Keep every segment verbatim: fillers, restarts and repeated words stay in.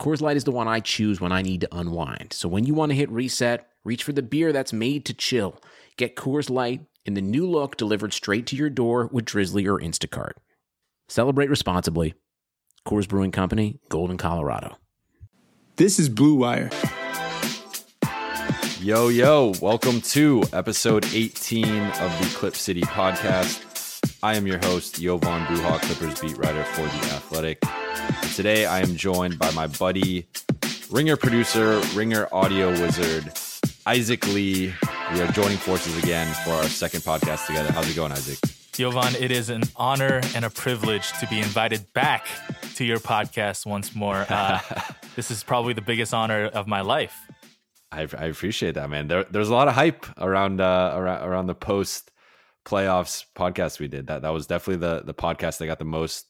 Coors Light is the one I choose when I need to unwind. So when you want to hit reset, reach for the beer that's made to chill. Get Coors Light in the new look delivered straight to your door with Drizzly or Instacart. Celebrate responsibly. Coors Brewing Company, Golden, Colorado. This is Blue Wire. Yo, yo, welcome to episode eighteen of the Clip City podcast. I am your host, Jovan Buha, Clippers beat writer for The Athletic. And today I am joined by my buddy, Ringer producer, Ringer audio wizard, Isaac Lee. We are joining forces again for our second podcast together. How's it going, Isaac? Jovan, it is an honor and a privilege to be invited back to your podcast once more. Uh, this is probably the biggest honor of my life. I, I appreciate that, man. There, there's a lot of hype around uh, around, around the post playoffs podcast we did. That that was definitely the the podcast that got the most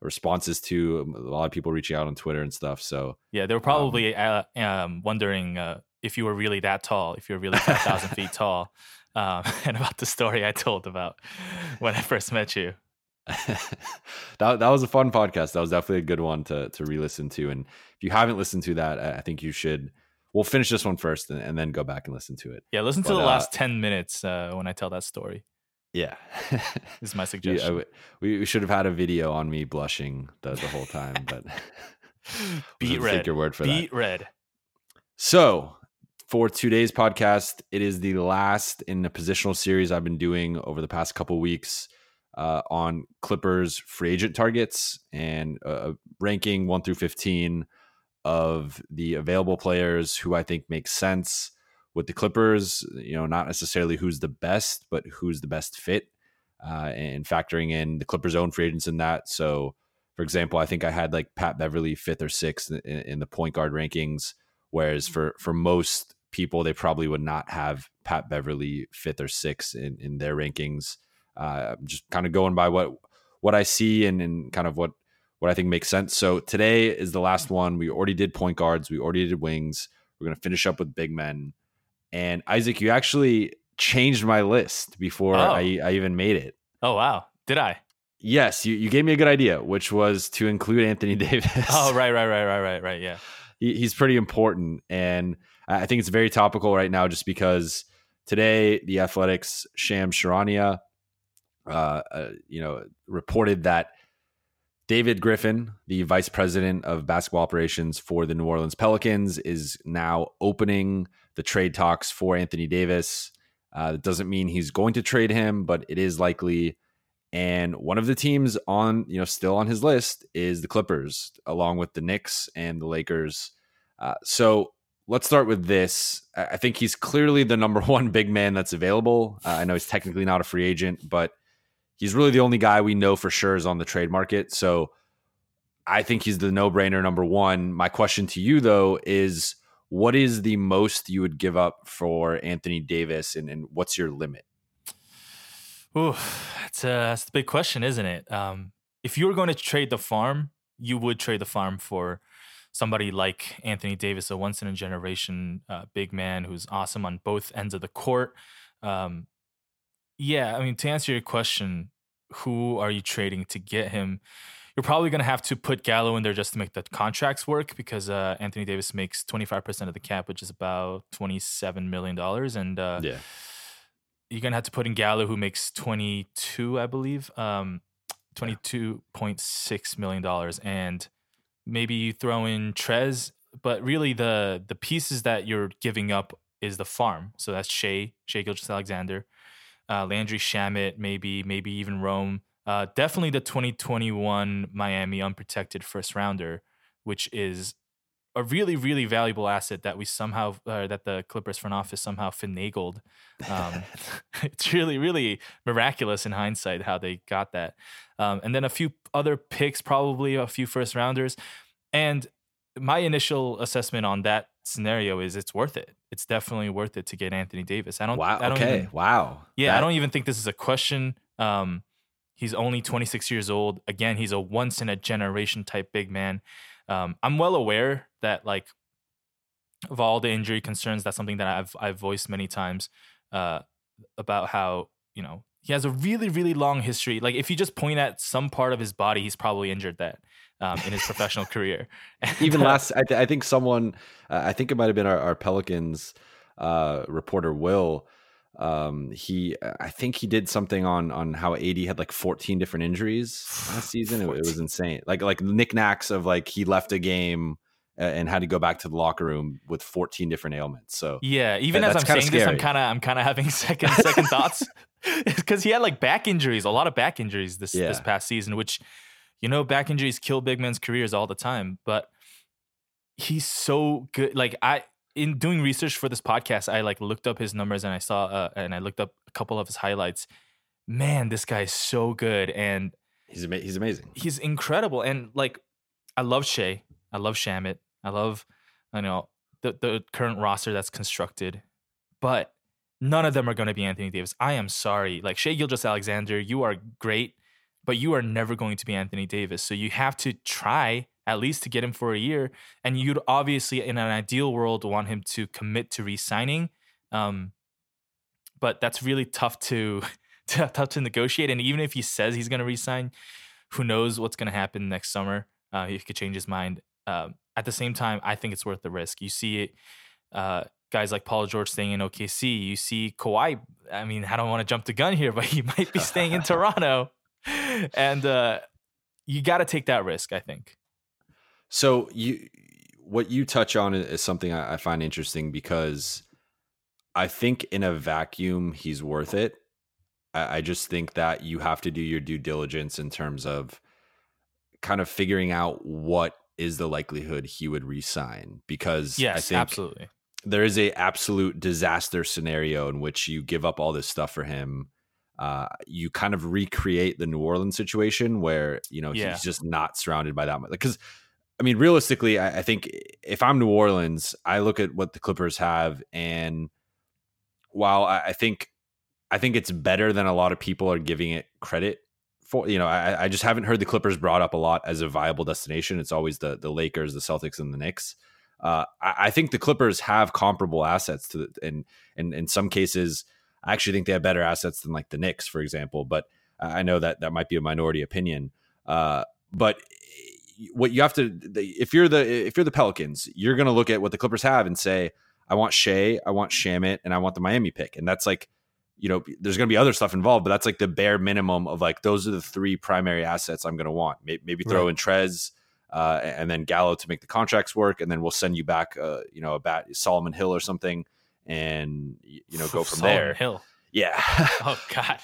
responses to, a lot of people reaching out on Twitter and stuff. So yeah, they were probably um, uh, um, wondering uh, if you were really that tall, if you're really five thousand feet tall, um, and about the story I told about when I first met you. that that was a fun podcast. That was definitely a good one to to re-listen to. And if you haven't listened to that, I think you should. We'll finish this one first and, and then go back and listen to it. Yeah, listen but, to the uh, last ten minutes uh, when I tell that story. Yeah, is my suggestion. Yeah, we, we should have had a video on me blushing the, the whole time, but beat red. Take your word for that. Beat red. So for today's podcast, it is the last in the positional series I've been doing over the past couple weeks uh, on Clippers free agent targets and uh, ranking one through fifteen of the available players who I think make sense with the Clippers, you know, not necessarily who's the best, but who's the best fit, uh, and factoring in the Clippers' own free agents in that. So, for example, I think I had like Pat Beverly fifth or sixth in, in the point guard rankings, whereas for for most people, they probably would not have Pat Beverly fifth or sixth in, in their rankings. Uh, just kind of going by what what I see and, and kind of what, what I think makes sense. So today is the last one. We already did point guards. We already did wings. We're going to finish up with big men. And Isaac, you actually changed my list before oh. I, I even made it. Oh, wow. Did I? Yes. You, you gave me a good idea, which was to include Anthony Davis. Oh, right, right, right, right, right, right. Yeah. He, he's pretty important. And I think it's very topical right now just because today the Athletics' Shams Charania, uh, uh, you know, reported that David Griffin, the vice president of basketball operations for the New Orleans Pelicans, is now opening the trade talks for Anthony Davis. Uh, that doesn't mean he's going to trade him, but it is likely. And one of the teams on, you know, still on his list is the Clippers, along with the Knicks and the Lakers. Uh, so let's start with this. I think he's clearly the number one big man that's available. Uh, I know he's technically not a free agent, but he's really the only guy we know for sure is on the trade market. So I think he's the no-brainer number one. My question to you, though, is what is the most you would give up for Anthony Davis, and, and what's your limit? Ooh, that's, a, that's the big question, isn't it? Um, if you were going to trade the farm, you would trade the farm for somebody like Anthony Davis, a once-in-a-generation uh, big man who's awesome on both ends of the court. Um, yeah, I mean, to answer your question, who are you trading to get him? You're probably going to have to put Gallo in there just to make the contracts work because uh, Anthony Davis makes twenty-five percent of the cap, which is about twenty-seven million dollars. And uh, yeah. you're going to have to put in Gallo, who makes twenty-two, I believe, um, twenty-two point six million dollars. And maybe you throw in Trez, but really the the pieces that you're giving up is the farm. So that's Shai, Shai Gilgeous-Alexander, uh, Landry Shamet, maybe, maybe even Rome. Uh, definitely the twenty twenty-one Miami unprotected first rounder, which is a really, really valuable asset that we somehow, uh, that the Clippers front office somehow finagled. Um, it's really, really miraculous in hindsight how they got that. Um, and then a few other picks, probably a few first rounders. And my initial assessment on that scenario is it's worth it. It's definitely worth it to get Anthony Davis. I don't. Wow. I don't okay. Even, wow. Yeah. That... I don't even think this is a question. Um, he's only twenty-six years old. Again, he's a once in a generation type big man. Um, I'm well aware that, like, of all the injury concerns, that's something that I've I've voiced many times uh, about how, you know, he has a really, really long history. Like, if you just point at some part of his body, he's probably injured that um, in his professional career. Even last, I, th- I think someone, uh, I think it might have been our, our Pelicans uh, reporter, Will. Um, he, I think he did something on on how A D had like fourteen different injuries last season. It, it was insane. Like like knickknacks of, like, he left a game and had to go back to the locker room with fourteen different ailments. So yeah, even that, as I'm saying scary. this, I'm kind of I'm kind of having second second thoughts. Because he had like back injuries, a lot of back injuries this, yeah. this past season, which, you know, back injuries kill big men's careers all the time. But he's so good. Like, I, in doing research for this podcast, I like looked up his numbers and I saw, uh, and I looked up a couple of his highlights. Man, this guy is so good. And he's, ama- he's amazing. He's incredible. And, like, I love Shai. I love Shamet. I love, you know, the, the current roster that's constructed. But none of them are going to be Anthony Davis. I am sorry. Like, Shai Gilgeous-Alexander, you are great, but you are never going to be Anthony Davis. So you have to try at least to get him for a year. And you'd obviously, in an ideal world, want him to commit to re-signing. Um, but that's really tough to, to tough to negotiate. And even if he says he's going to re-sign, who knows what's going to happen next summer? Uh, he could change his mind. Um, at the same time, I think it's worth the risk. You see it. Uh, Guys like Paul George staying in O K C. You see Kawhi. I mean, I don't want to jump the gun here, but he might be staying in Toronto. And uh, you got to take that risk, I think. So you, what you touch on is something I find interesting, because I think in a vacuum, he's worth it. I just think that you have to do your due diligence in terms of kind of figuring out what is the likelihood he would re-sign. Because yes, I think absolutely. There is a absolute disaster scenario in which you give up all this stuff for him. Uh, you kind of recreate the New Orleans situation where, you know, yeah. he's just not surrounded by that much. Because, I mean, realistically, I, I think if I'm New Orleans, I look at what the Clippers have, and while I, I think I think it's better than a lot of people are giving it credit for, you know, I, I just haven't heard the Clippers brought up a lot as a viable destination. It's always the the Lakers, the Celtics, and the Knicks. Uh, I, I think the Clippers have comparable assets to, the, and and in some cases, I actually think they have better assets than like the Knicks, for example. But I know that that might be a minority opinion. Uh, but what you have to, if you're the if you're the Pelicans, you're going to look at what the Clippers have and say, I want Shai, I want Shamet, and I want the Miami pick. And that's like, you know, there's going to be other stuff involved, but that's like the bare minimum of like those are the three primary assets I'm going to want. Maybe, maybe throw right. in Trez. Uh, and then Gallo to make the contracts work, and then we'll send you back, uh, you know, a bat Solomon Hill or something, and you know, go from Solomon there. Hill, yeah. Oh God.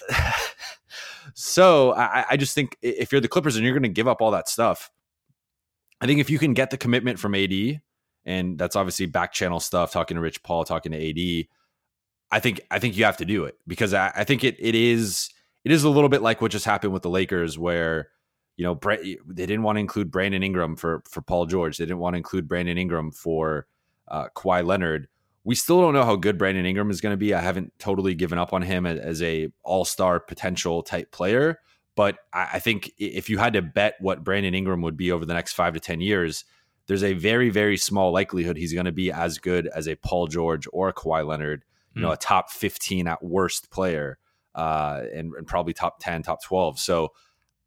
So I, I just think if you're the Clippers and you're going to give up all that stuff, I think if you can get the commitment from A D, and that's obviously back channel stuff, talking to Rich Paul, talking to A D, I think I think you have to do it, because I, I think it it is it is a little bit like what just happened with the Lakers, where. You know, they didn't want to include Brandon Ingram for, for Paul George. They didn't want to include Brandon Ingram for uh, Kawhi Leonard. We still don't know how good Brandon Ingram is going to be. I haven't totally given up on him as, as a all-star potential type player. But I, I think if you had to bet what Brandon Ingram would be over the next five to ten years, there's a very, very small likelihood he's going to be as good as a Paul George or a Kawhi Leonard, you mm. know, a top fifteen at worst player, uh, and, and probably top ten, top twelve. So,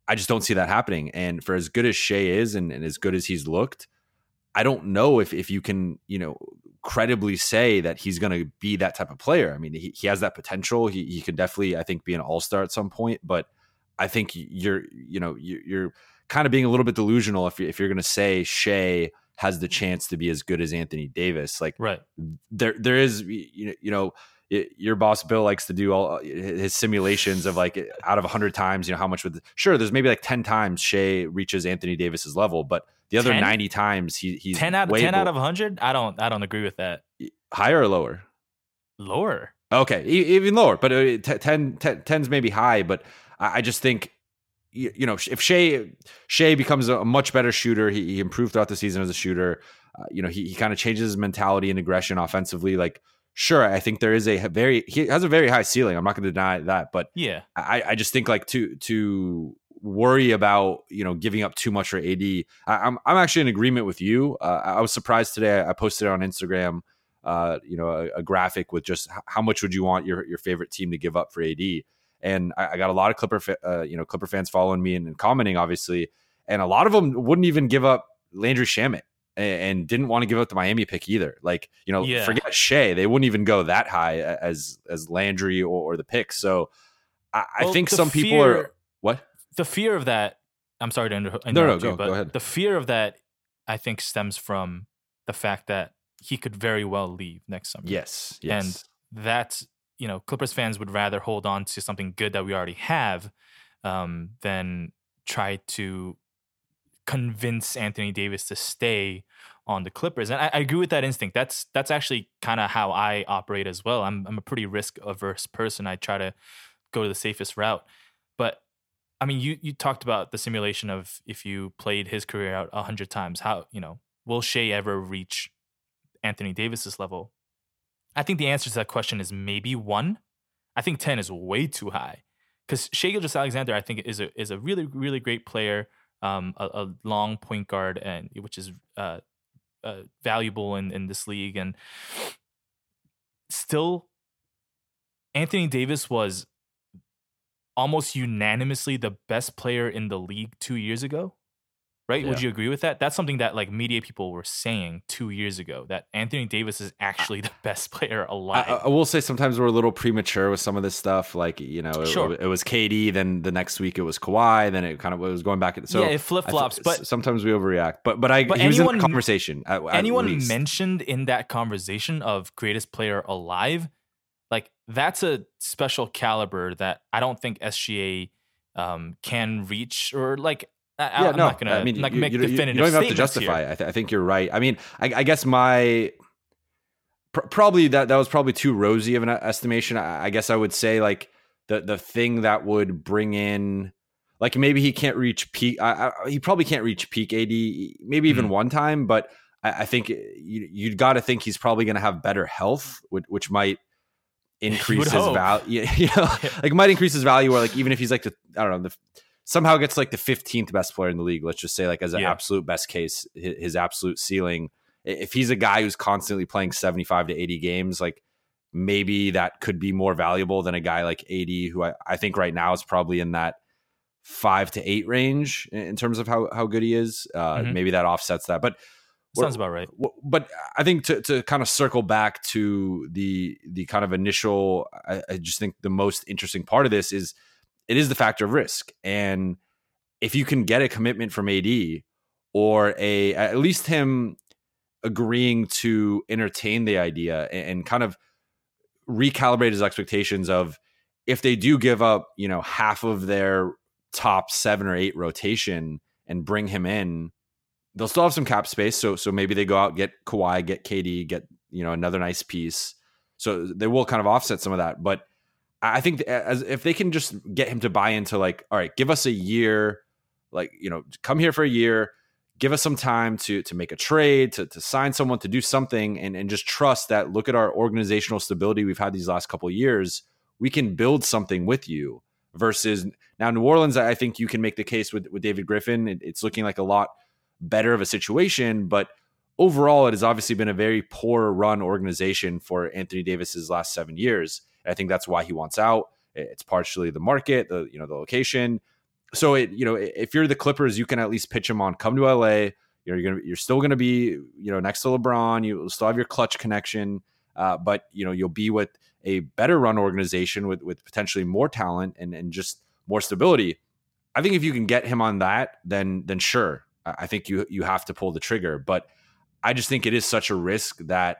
I just don't see that happening. And for as good as Shai is and, and as good as he's looked, I don't know if if you can, you know, credibly say that he's going to be that type of player. I mean, he, he has that potential. He he could definitely, I think, be an all-star at some point. But I think you're, you know, you're, you're kind of being a little bit delusional if you're, if you're going to say Shai has the chance to be as good as Anthony Davis. Like, right. there there is, you know, you know It, your boss Bill likes to do all his simulations of like out of one hundred times, you know, how much would the, sure there's maybe like ten times Shai reaches Anthony Davis's level, but the other ten? ninety times he he's ten out of ten below. Out of one hundred. I don't I don't agree with that. Higher or lower? Lower. Okay, e- even lower, but ten, ten ten's maybe high, but I, I just think you, you know, if Shai Shai becomes a much better shooter, he, he improved throughout the season as a shooter. Uh, you know, he, he kind of changes his mentality and aggression offensively. Like, sure, I think there is a very, he has a very high ceiling. I'm not going to deny that, but yeah, I, I just think like to, to worry about, you know, giving up too much for A D. I, I'm, I'm actually in agreement with you. Uh, I was surprised today. I posted it on Instagram, uh, you know, a, a graphic with just how much would you want your, your favorite team to give up for A D. And I, I got a lot of Clipper, fa- uh, you know, Clipper fans following me and, and commenting, obviously. And a lot of them wouldn't even give up Landry Shamet. And didn't want to give up the Miami pick either. Like, you know, yeah. forget Shai. They wouldn't even go that high as as Landry or, or the pick. So I, well, I think some fear, people are... What? The fear of that... I'm sorry to interrupt no, no, you, go, but go ahead. The fear of that, I think, stems from the fact that he could very well leave next summer. Yes, yes. And that's, you know, Clippers fans would rather hold on to something good that we already have um, than try to... convince Anthony Davis to stay on the Clippers. And I, I agree with that instinct. That's that's actually kind of how I operate as well. I'm I'm a pretty risk-averse person. I try to go to the safest route. But, I mean, you you talked about the simulation of if you played his career out one hundred times, how, you know, will Shai ever reach Anthony Davis's level? I think the answer to that question is maybe one. I think ten is way too high. Because Shai Gilgeous-Alexander, I think, is a, is a really, really great player. Um, a, a long point guard, and which is uh, uh, valuable in, in this league, and still, Anthony Davis was almost unanimously the best player in the league two years ago, right? Yeah. Would you agree with that? That's something that like media people were saying two years ago, that Anthony Davis is actually the best player alive. I, I will say sometimes we're a little premature with some of this stuff. Like, you know, it, sure. it, it was K D, then the next week it was Kawhi, then it kind of it was going back. So yeah, it flip flops. But sometimes we overreact. But but I but he anyone, was in the conversation. At, anyone at mentioned in that conversation of greatest player alive, like that's a special caliber that I don't think S G A um, can reach or like. I, yeah, I'm no, not going I mean, like, to make you, definitive you don't even have to justify here. it. I, th- I think you're right. I mean, I, I guess my pr- probably that, that was probably too rosy of an estimation. I, I guess I would say like the, the thing that would bring in like maybe he can't reach peak. I, I, he probably can't reach peak A D, maybe even mm-hmm. one time. But I, I think you, you'd got to think he's probably going to have better health, which, which might increase his value. You know, like might increase his value or like even if he's like the I don't know the. somehow gets like the fifteenth best player in the league. Let's just say like as an yeah. absolute best case, his, his absolute ceiling. If he's a guy who's constantly playing seventy-five to eighty games, like maybe that could be more valuable than a guy like A D, who I, I think right now is probably in that five to eight range in, in terms of how, how good he is. Uh, mm-hmm. Maybe that offsets that, but sounds about right. But I think to, to kind of circle back to the, the kind of initial, I, I just think the most interesting part of this is, it is the factor of risk. And if you can get a commitment from A D or a at least him agreeing to entertain the idea and, and kind of recalibrate his expectations of if they do give up, you know, half of their top seven or eight rotation and bring him in, they'll still have some cap space. So so maybe they go out, get Kawhi, get K D, get, you know, another nice piece. So they will kind of offset some of that. But I think as if they can just get him to buy into like, all right, give us a year, like, you know, come here for a year, give us some time to to make a trade, to to sign someone, to do something, and, and just trust that, look at our organizational stability we've had these last couple of years, we can build something with you. Versus now New Orleans, I think you can make the case with, with David Griffin. It, it's looking like a lot better of a situation, but overall it has obviously been a very poor run organization for Anthony Davis's last seven years. I think that's why he wants out. It's partially the market, the you know the location. So it you know if you're the Clippers, you can at least pitch him on come to L A. You know you're gonna you're still gonna be you know next to LeBron. You still have your clutch connection, uh, but you know you'll be with a better run organization with with potentially more talent and and just more stability. I think if you can get him on that, then then sure, I think you you have to pull the trigger. But I just think it is such a risk that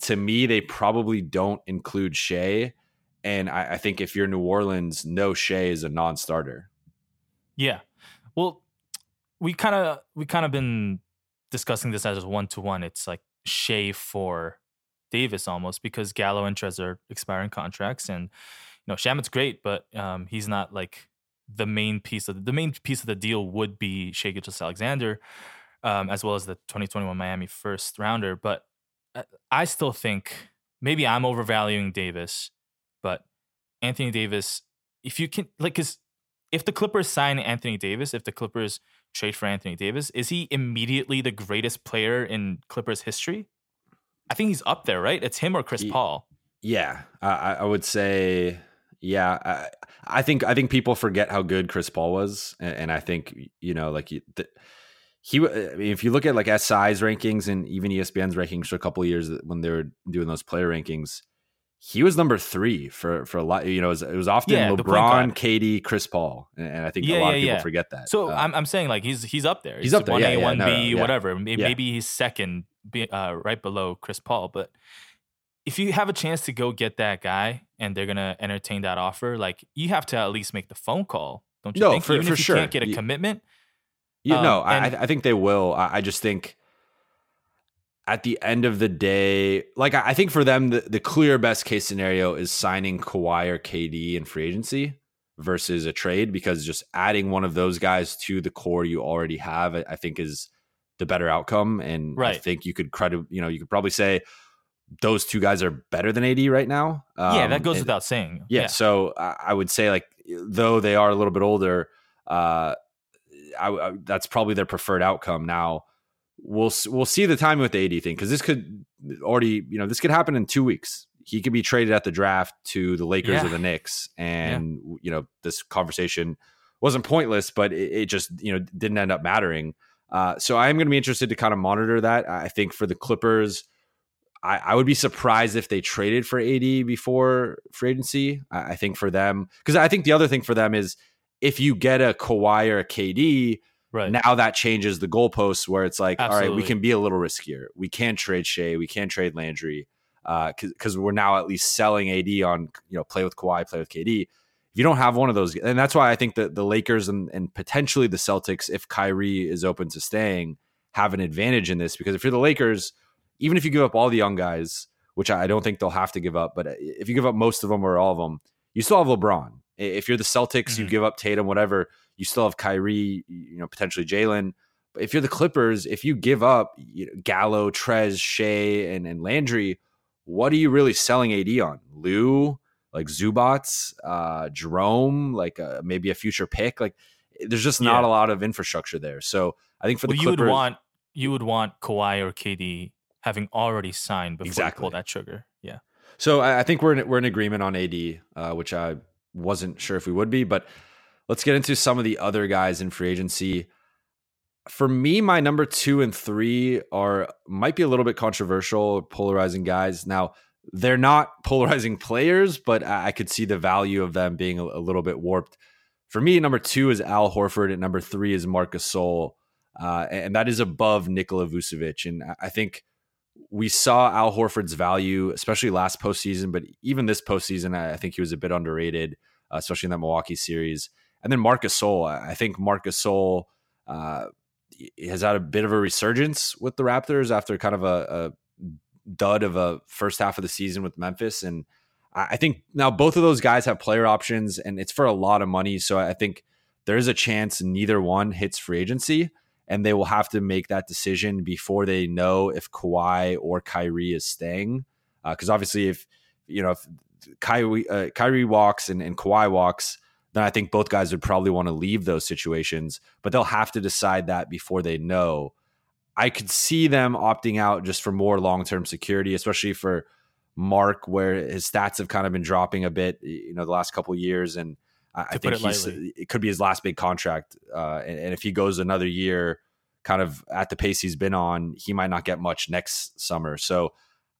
to me they probably don't include Shai. And I, I think if you're New Orleans, no Shai is a non-starter. Yeah, well, we kind of we kind of been discussing this as a one-to-one. It's like Shai for Davis almost because Gallo and Trez are expiring contracts, and you know Shamet's great, but um, he's not like the main piece of the main piece of the deal would be Shai Gilgeous-Alexander, um, as well as the twenty twenty-one Miami first rounder. But I still think maybe I'm overvaluing Davis, but Anthony Davis, if you can, like, cause if the Clippers sign Anthony Davis, if the Clippers trade for Anthony Davis, is he immediately the greatest player in Clippers history? I think he's up there, right? It's him or Chris Paul. Yeah, I, I would say, yeah. I, I think I think people forget how good Chris Paul was, and, and I think you know, like he, the, he. I mean, if you look at like S I's rankings and even E S P N's rankings for a couple of years when they were doing those player rankings, he was number three for, for a lot. You know, it was, it was often yeah, LeBron, K D, Chris Paul, and I think yeah, a lot yeah, of people yeah. forget that. So uh, I'm I'm saying like he's he's up there. He's up there. one A, yeah, yeah, one B, no, yeah. whatever. Maybe, yeah. maybe he's second. Be, uh, right below Chris Paul. But if you have a chance to go get that guy and they're going to entertain that offer, like you have to at least make the phone call. Don't you no, think? For, Even for if you sure. can't get a commitment. You um, know, and- I, I think they will. I, I just think at the end of the day, like I, I think for them, the, the clear best case scenario is signing Kawhi or K D in free agency versus a trade, because just adding one of those guys to the core you already have, I, I think is the better outcome. And right. I think you could credit, you know, you could probably say those two guys are better than A D right now. Um, yeah, that goes and, without saying. Yeah, yeah. So I would say like, though they are a little bit older, uh, I, I, that's probably their preferred outcome. Now we'll, we'll see the timing with the A D thing. Cause this could already, you know, this could happen in two weeks. He could be traded at the draft to the Lakers yeah. or the Knicks. And yeah. you know, this conversation wasn't pointless, but it, it just, you know, didn't end up mattering. Uh, so I am going to be interested to kind of monitor that. I think for the Clippers, I, I would be surprised if they traded for A D before free agency. I, I think for them, because I think the other thing for them is if you get a Kawhi or a K D, right. now that changes the goalposts where it's like, Absolutely. all right, we can be a little riskier. We can trade Shai, we can trade Landry, because uh, we're now at least selling A D on, you know, play with Kawhi, play with K D. You don't have one of those. And that's why I think that the Lakers and, and potentially the Celtics, if Kyrie is open to staying, have an advantage in this, because if you're the Lakers, even if you give up all the young guys, which I don't think they'll have to give up, but if you give up most of them or all of them, you still have LeBron. If you're the Celtics, mm-hmm. you give up Tatum, whatever, you still have Kyrie, you know, potentially Jalen. But if you're the Clippers, if you give up you know, Gallo, Trez, Shai, and, and Landry, what are you really selling A D on? Lou? Like Zubac, uh, Jerome, like uh, maybe a future pick. Like, there's just not yeah. a lot of infrastructure there. So I think for the well, Clippers, you would want you would want Kawhi or K D having already signed before exactly. you pull that trigger. Yeah. So I, I think we're in, we're in agreement on A D, uh, which I wasn't sure if we would be. But let's get into some of the other guys in free agency. For me, my number two and three are might be a little bit controversial, polarizing guys now. They're not polarizing players, but I could see the value of them being a, a little bit warped. For me, number two is Al Horford, and number three is Marc Gasol, uh, and that is above Nikola Vučević. And I think we saw Al Horford's value, especially last postseason, but even this postseason, I think he was a bit underrated, uh, especially in that Milwaukee series. And then Marc Gasol, I think Marc Gasol uh, has had a bit of a resurgence with the Raptors after kind of a, a dud of a first half of the season with Memphis. And I think now both of those guys have player options and it's for a lot of money. So I think there is a chance neither one hits free agency and they will have to make that decision before they know if Kawhi or Kyrie is staying. Uh, Cause obviously if, you know, if Kyrie, uh, Kyrie walks and, and Kawhi walks, then I think both guys would probably want to leave those situations, but they'll have to decide that before they know. I could see them opting out just for more long-term security, especially for Mark, where his stats have kind of been dropping a bit, you know, the last couple of years. And I, I think it, he's, it could be his last big contract. Uh, and, and if he goes another year kind of at the pace he's been on, he might not get much next summer. So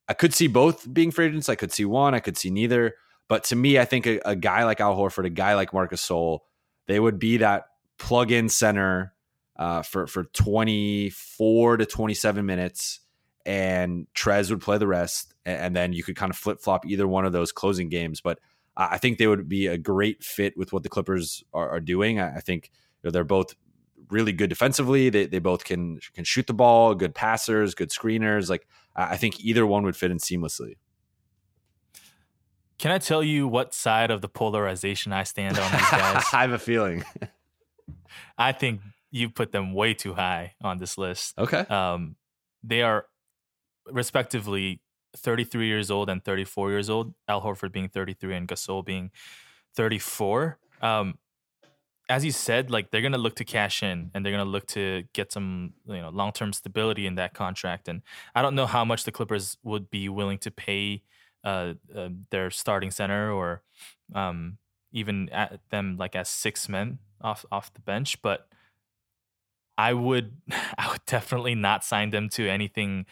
I could see both being free agents. I could see one, I could see neither. But to me, I think a, a guy like Al Horford, a guy like Marc Gasol, they would be that plug-in center Uh, for, for twenty-four to twenty-seven minutes, and Trez would play the rest. And, and then you could kind of flip-flop either one of those closing games. But uh, I think they would be a great fit with what the Clippers are, are doing. I, I think you know, they're both really good defensively. They they both can can shoot the ball, good passers, good screeners. Like I think either one would fit in seamlessly. Can I tell you what side of the polarization I stand on these guys? I have a feeling. I think you put them way too high on this list. Okay. Um, they are respectively thirty-three years old and thirty-four years old, Al Horford being thirty-three and Gasol being thirty-four. Um, as you said, like, they're going to look to cash in and they're going to look to get some, you know, long-term stability in that contract. And I don't know how much the Clippers would be willing to pay uh, uh, their starting center or um, even at them like as six men off, off the bench. But I would, I would definitely not sign them to anything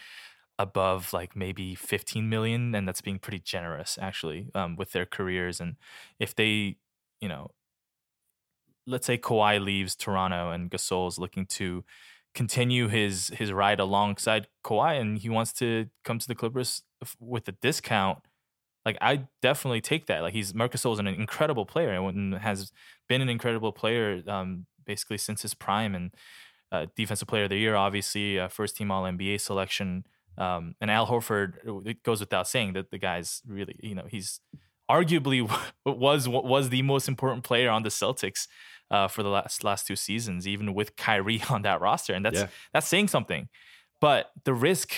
above like maybe fifteen million, and that's being pretty generous actually, um, with their careers. And if they, you know, let's say Kawhi leaves Toronto and Gasol is looking to continue his his ride alongside Kawhi, and he wants to come to the Clippers with a discount, like, I definitely take that. Like, he's Marc Gasol is an incredible player and has been an incredible player um, basically since his prime, and uh, defensive player of the year, obviously, uh, first team All N B A selection. Um, and Al Horford, it goes without saying that the guy's really, you know, he's arguably was was the most important player on the Celtics uh, for the last last two seasons, even with Kyrie on that roster, and that's yeah. that's saying something. But the risk,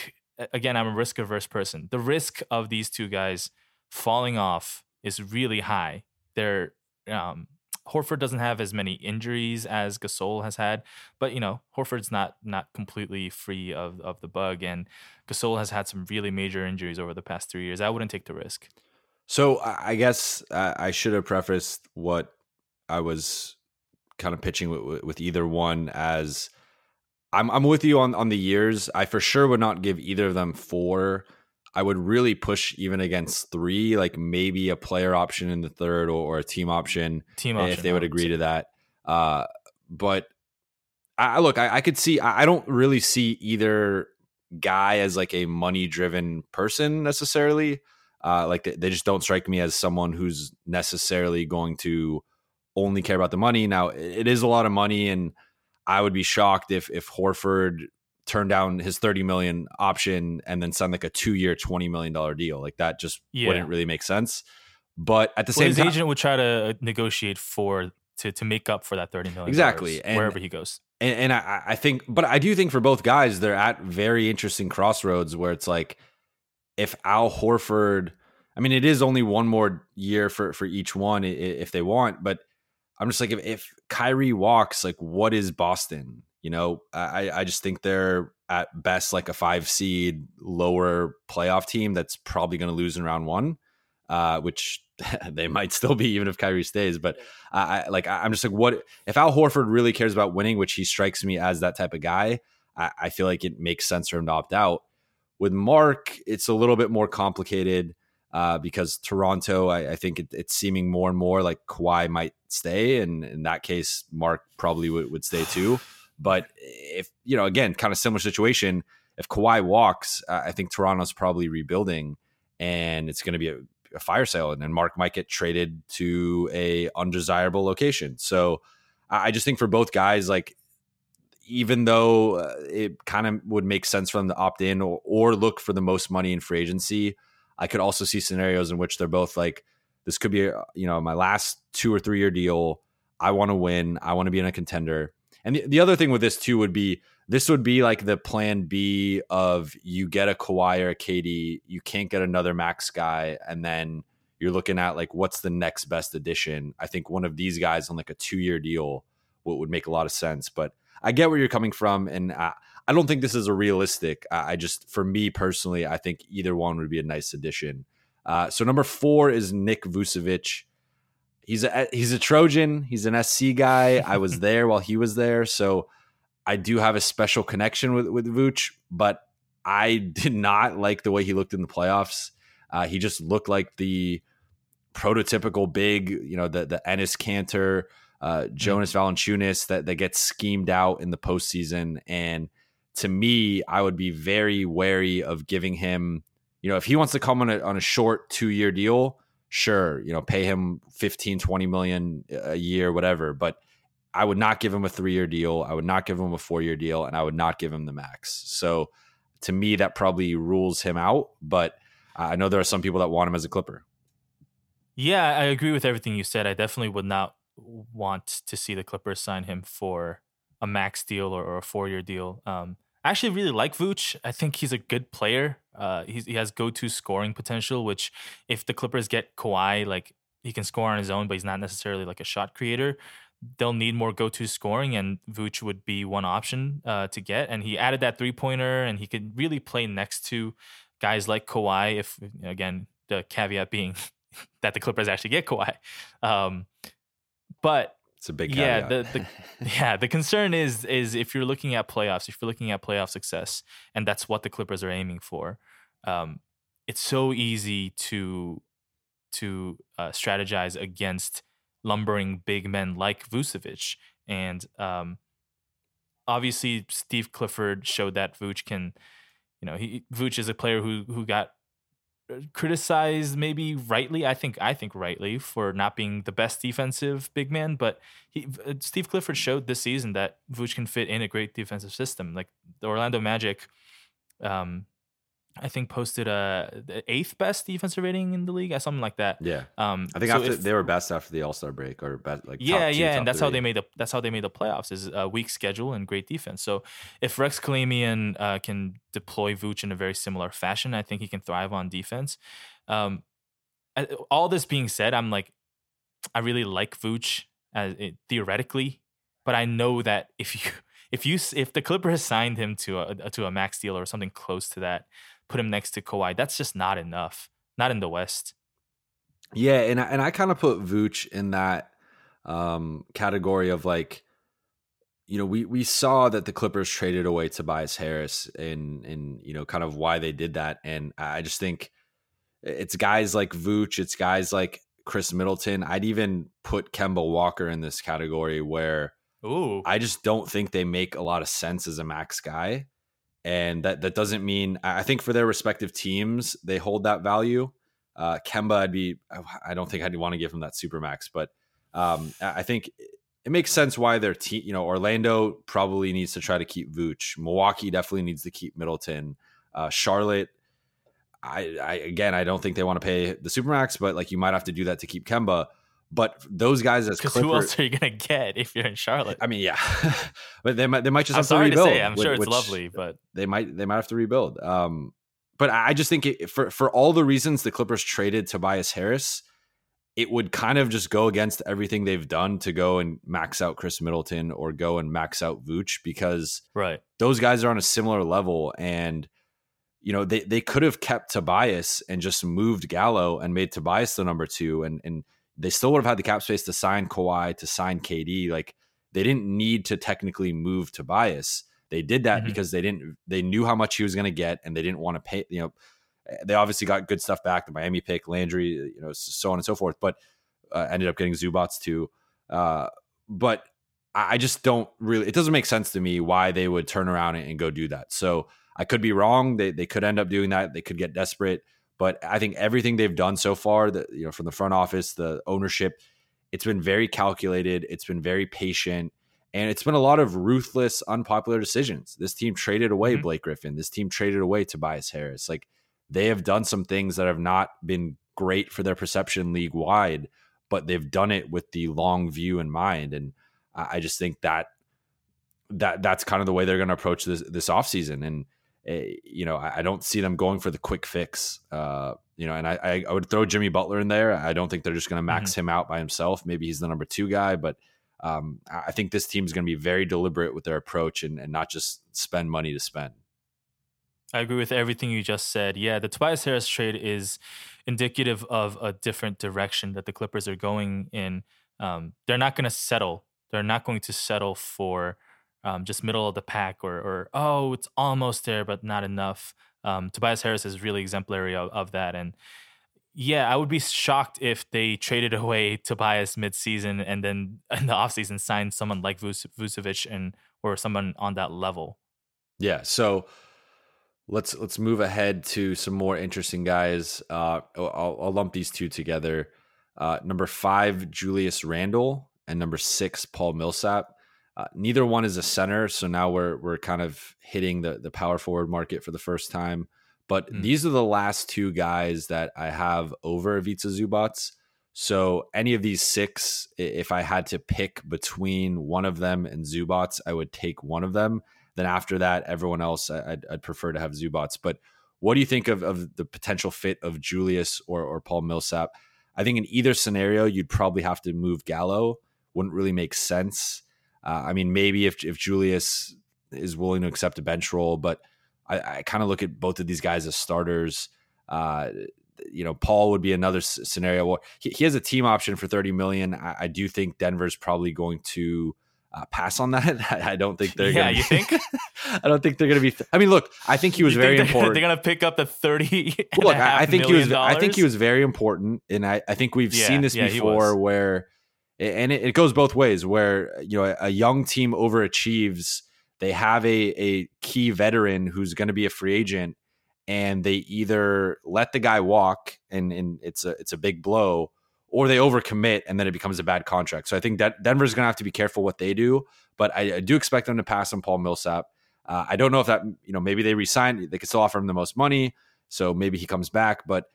again, I'm a risk averse person. The risk of these two guys falling off is really high. They're um, Horford doesn't have as many injuries as Gasol has had, but, you know, Horford's not not completely free of, of the bug, and Gasol has had some really major injuries over the past three years. I wouldn't take the risk. So I guess I should have prefaced what I was kind of pitching with, with either one as I'm I'm with you on, on the years. I for sure would not give either of them four. I would really push even against three, like maybe a player option in the third or, or a team option, team option if they would agree to that. Uh, but I look, I, I could see, I don't really see either guy as like a money driven person necessarily. Uh, like they, they just don't strike me as someone who's necessarily going to only care about the money. Now it is a lot of money, and I would be shocked if, if Horford turned down his thirty million option and then signed like a two year, twenty million dollars deal. Like that just yeah. wouldn't really make sense. But at the well, same his time, his agent would try to negotiate for, to, to make up for that thirty million dollars. Exactly. And, wherever he goes. And, and I, I think, but I do think for both guys, they're at very interesting crossroads where it's like, if Al Horford, I mean, it is only one more year for, for each one if they want, but I'm just like, if, if Kyrie walks, like, what is Boston? You know, I, I just think they're at best like a five seed lower playoff team that's probably going to lose in round one, uh, which they might still be even if Kyrie stays. But I, I like, I'm just like, what if Al Horford really cares about winning, which he strikes me as that type of guy? I, I feel like it makes sense for him to opt out. With Mark, it's a little bit more complicated uh, because Toronto, I, I think it, it's seeming more and more like Kawhi might stay. And in that case, Mark probably would, would stay too. But if, you know, again, kind of similar situation, if Kawhi walks, uh, I think Toronto's probably rebuilding and it's going to be a, a fire sale. And then Mark might get traded to a undesirable location. So I, I just think for both guys, like, even though uh, it kind of would make sense for them to opt in or, or look for the most money in free agency, I could also see scenarios in which they're both like, this could be, a, you know, my last two or three year deal. I want to win. I want to be in a contender. And the, the other thing with this too would be, this would be like the plan B of you get a Kawhi or a K D, you can't get another max guy. And then you're looking at like, what's the next best addition? I think one of these guys on like a two year deal would, would make a lot of sense, but I get where you're coming from, and I, I don't think this is a realistic. I just, for me personally, I think either one would be a nice addition. Uh, so number four is Nik Vučević. He's a he's a Trojan. He's an S C guy. I was there while he was there, so I do have a special connection with with Vuč. But I did not like the way he looked in the playoffs. Uh, he just looked like the prototypical big, you know, the the Enes Kanter. Uh, Jonas Valanciunas that, that gets schemed out in the postseason. And to me, I would be very wary of giving him, you know, if he wants to come on a, on a short two year deal, sure, you know, pay him fifteen, twenty million a year, whatever. But I would not give him a three year deal. I would not give him a four year deal, and I would not give him the max. So to me, that probably rules him out. But I know there are some people that want him as a Clipper. Yeah, I agree with everything you said. I definitely would not want to see the Clippers sign him for a max deal or, or a four-year deal. Um, I actually really like Vooch. I think he's a good player. Uh, he's, he has go-to scoring potential, which if the Clippers get Kawhi, like he can score on his own, but he's not necessarily like a shot creator. They'll need more go-to scoring, and Vooch would be one option uh, to get. And he added that three-pointer, and he could really play next to guys like Kawhi, if, again, the caveat being that the Clippers actually get Kawhi. Um, but it's a big caveat. Yeah, the, the, yeah, the concern is is if you're looking at playoffs, if you're looking at playoff success, and that's what the Clippers are aiming for, um, it's so easy to, to uh, strategize against lumbering big men like Vucevic. And um, obviously Steve Clifford showed that Vooch can, you know, he Vooch is a player who who got criticized maybe rightly, I think I think rightly, for not being the best defensive big man, but he, Steve Clifford showed this season that Vooch can fit in a great defensive system. Like the Orlando Magic, um, I think posted a the eighth best defensive rating in the league, or something like that. Yeah, um, I think so after if, they were best after the All Star break, or best, like yeah, top two, yeah, top and that's three. how they made the that's how they made the playoffs, is a weak schedule and great defense. So if Rex Kalamian uh, can deploy Vooch in a very similar fashion, I think he can thrive on defense. Um, all this being said, I'm like, I really like Vooch as it, theoretically, but I know that if you if you if the Clippers signed him to a to a max deal or something close to that, put him next to Kawhi, that's just not enough. Not in the West. Yeah, and I, and I kind of put Vooch in that um, category of like, you know, we we saw that the Clippers traded away Tobias Harris, and and you know, kind of why they did that. And I just think it's guys like Vooch, it's guys like Khris Middleton. I'd even put Kemba Walker in this category where Ooh. I just don't think they make a lot of sense as a max guy. And that, that doesn't mean, I think for their respective teams, they hold that value. Uh, Kemba, I'd be, I don't think I'd want to give him that supermax, but um, I think it makes sense why their team, you know, Orlando probably needs to try to keep Vooch. Milwaukee definitely needs to keep Middleton. Uh, Charlotte, I, I, again, I don't think they want to pay the supermax, but like you might have to do that to keep Kemba. But those guys, as Clifford, who else are you gonna get if you're in Charlotte? I mean, yeah, but they might they might just have I'm sorry to rebuild. To say, I'm which, sure it's lovely, but they might they might have to rebuild. Um, but I just think it, for for all the reasons the Clippers traded Tobias Harris, it would kind of just go against everything they've done to go and max out Khris Middleton or go and max out Vooch, because right. those guys are on a similar level, and you know they they could have kept Tobias and just moved Gallo and made Tobias the number two, and and. They still would have had the cap space to sign Kawhi, to sign K D. Like they didn't need to technically move Tobias. They did that mm-hmm. because they didn't. They knew how much he was going to get, and they didn't want to pay. You know, they obviously got good stuff back. The Miami pick, Landry, you know, so on and so forth. But uh, ended up getting Zubac too. Uh, but I just don't really. It doesn't make sense to me why they would turn around and, and go do that. So I could be wrong. They they could end up doing that. They could get desperate. But I think everything they've done so far, that you know, from the front office, the ownership, it's been very calculated. It's been very patient, and it's been a lot of ruthless, unpopular decisions. This team traded away mm-hmm. Blake Griffin. This team traded away Tobias Harris. Like they have done some things that have not been great for their perception league wide, but they've done it with the long view in mind. And I just think that that that's kind of the way they're going to approach this this offseason. And you know, I don't see them going for the quick fix, uh, you know, and I, I would throw Jimmy Butler in there. I don't think they're just going to max mm-hmm. him out by himself. Maybe he's the number two guy, but um, I think this team is going to be very deliberate with their approach and, and not just spend money to spend. I agree with everything you just said. Yeah, the Tobias Harris trade is indicative of a different direction that the Clippers are going in. Um, they're not going to settle. They're not going to settle for Um, just middle of the pack, or, or oh, it's almost there, but not enough. Um, Tobias Harris is really exemplary of, of that. And yeah, I would be shocked if they traded away Tobias midseason and then in the offseason signed someone like Vucevic and or someone on that level. Yeah, so let's let's move ahead to some more interesting guys. Uh, I'll, I'll lump these two together. Uh, number five, Julius Randle, and number six, Paul Millsap. Uh, neither one is a center, so now we're we're kind of hitting the, the power forward market for the first time. But mm. these are the last two guys that I have over Ivica Zubac. So any of these six, if I had to pick between one of them and Zubac, I would take one of them. Then after that, everyone else, I'd, I'd prefer to have Zubac. But what do you think of, of the potential fit of Julius or, or Paul Millsap? I think in either scenario, you'd probably have to move Gallo. Wouldn't really make sense. Uh, I mean, maybe if if Julius is willing to accept a bench role, but I, I kind of look at both of these guys as starters. Uh, you know, Paul would be another s- scenario. Well, he, he has a team option for thirty million dollars. I, I do think Denver's probably going to uh, pass on that. I, I don't think they're yeah, going to. Yeah, you think? I don't think they're going to be. Th- I mean, look, I think he was you very think they're, important. They're going to pick up the thirty. Well, look, I, I think he was. Dollars? I think he was very important, and I, I think we've yeah, seen this yeah, before where. And it goes both ways where, you know, a young team overachieves. They have a, a key veteran who's going to be a free agent, and they either let the guy walk and, and it's a it's a big blow, or they overcommit and then it becomes a bad contract. So I think that Denver's going to have to be careful what they do. But I, I do expect them to pass on Paul Millsap. Uh, I don't know if that, you know, maybe they resign. They could still offer him the most money. So maybe he comes back. But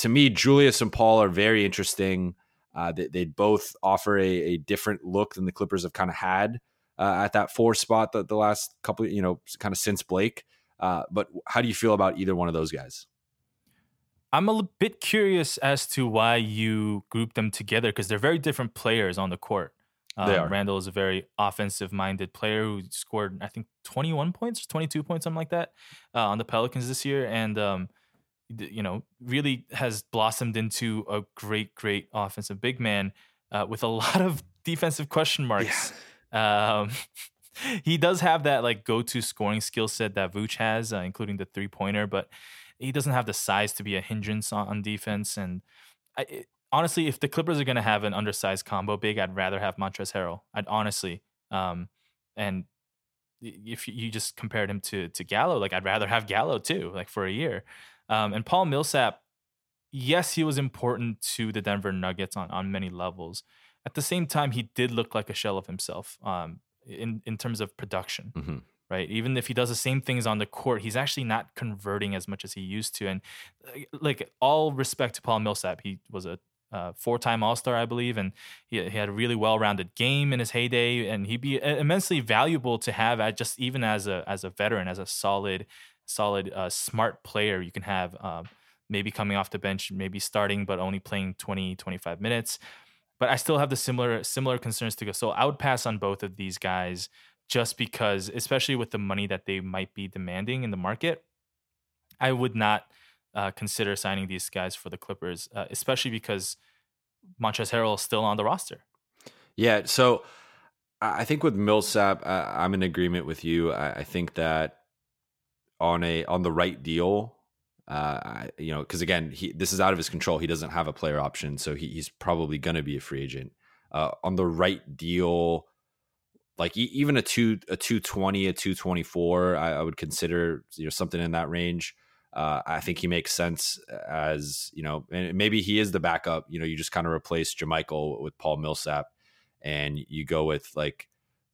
to me, Julius and Paul are very interesting. Uh, they, they both offer a, a different look than the Clippers have kind of had uh, at that four spot the, the last couple, you know, kind of since Blake. Uh, but how do you feel about either one of those guys? I'm a bit curious as to why you group them together because they're very different players on the court. Um, they are. Randle is a very offensive-minded player who scored, I think, twenty-one points, twenty-two points, something like that, uh, on the Pelicans this year. And, um, you know, really has blossomed into a great, great offensive big man uh, with a lot of defensive question marks. Yeah. Um, he does have that like go-to scoring skill set that Vooch has, uh, including the three-pointer, but he doesn't have the size to be a hindrance on, on defense. And I, it, honestly, if the Clippers are going to have an undersized combo big, I'd rather have Montrezl Harrell. I'd honestly, um, and if you just compared him to to Gallo, like I'd rather have Gallo too, like for a year. Um, and Paul Millsap, yes, he was important to the Denver Nuggets on, on many levels. At the same time, he did look like a shell of himself um, in, in terms of production, mm-hmm. right? Even if he does the same things on the court, he's actually not converting as much as he used to. And like all respect to Paul Millsap, he was a uh, four-time All-Star, I believe, and he, he had a really well-rounded game in his heyday, and he'd be immensely valuable to have at just even as a as a veteran, as a solid solid, uh, smart player you can have, um, maybe coming off the bench, maybe starting, but only playing twenty, twenty-five minutes. But I still have the similar, similar concerns to go. So I would pass on both of these guys just because, especially with the money that they might be demanding in the market, I would not uh, consider signing these guys for the Clippers, uh, especially because Montrezl Harrell is still on the roster. Yeah. So I think with Millsap, uh, I'm in agreement with you. I, I think that, on a on the right deal, uh, you know, because again, he, this is out of his control. He doesn't have a player option, so he, he's probably going to be a free agent. Uh, on the right deal, like e- even a two a two twenty a two twenty four, I, I would consider you know something in that range. Uh, I think he makes sense as you know, and maybe he is the backup. You know, you just kind of replace JaMychal with Paul Millsap, and you go with like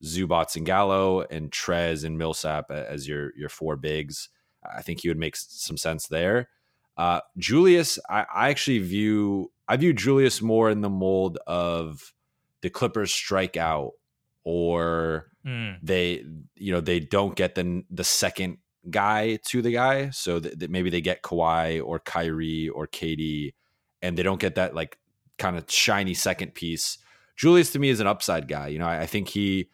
Zubac and Gallo and Trez and Millsap as your your four bigs. I think he would make some sense there. Uh, Julius, I, I actually view I view Julius more in the mold of the Clippers strike out or mm. they you know they don't get the the second guy to the guy, so that, that maybe they get Kawhi or Kyrie or K D, and they don't get that like kind of shiny second piece. Julius to me is an upside guy. You know, I, I think he.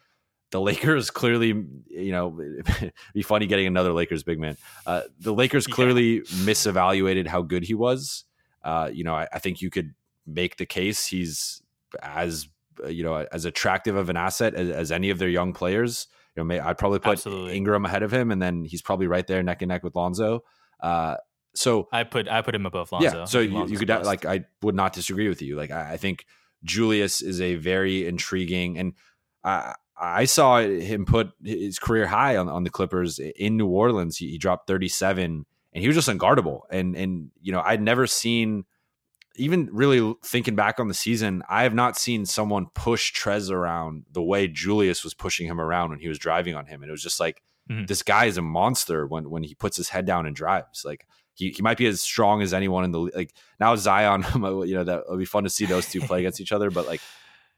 The Lakers clearly, you know, it'd be funny getting another Lakers big man. Uh, the Lakers clearly yeah. misevaluated how good he was. Uh, you know, I, I think you could make the case he's as, you know, as attractive of an asset as, as any of their young players. You know, may, I'd probably put Absolutely. Ingram ahead of him, and then he's probably right there neck and neck with Lonzo. Uh, so I put I put him above Lonzo. Yeah, so you, you could best. like I would not disagree with you. Like I, I think Julius is a very intriguing and. Uh, I saw him put his career high on, on the Clippers in New Orleans. He, he dropped thirty-seven, and he was just unguardable. And, and you know, I'd never seen, even really thinking back on the season, I have not seen someone push Trez around the way Julius was pushing him around when he was driving on him. And it was just like, mm-hmm. this guy is a monster when, when he puts his head down and drives. Like, he, he might be as strong as anyone in the league. Like now Zion, you know, that would be fun to see those two play against each other. But like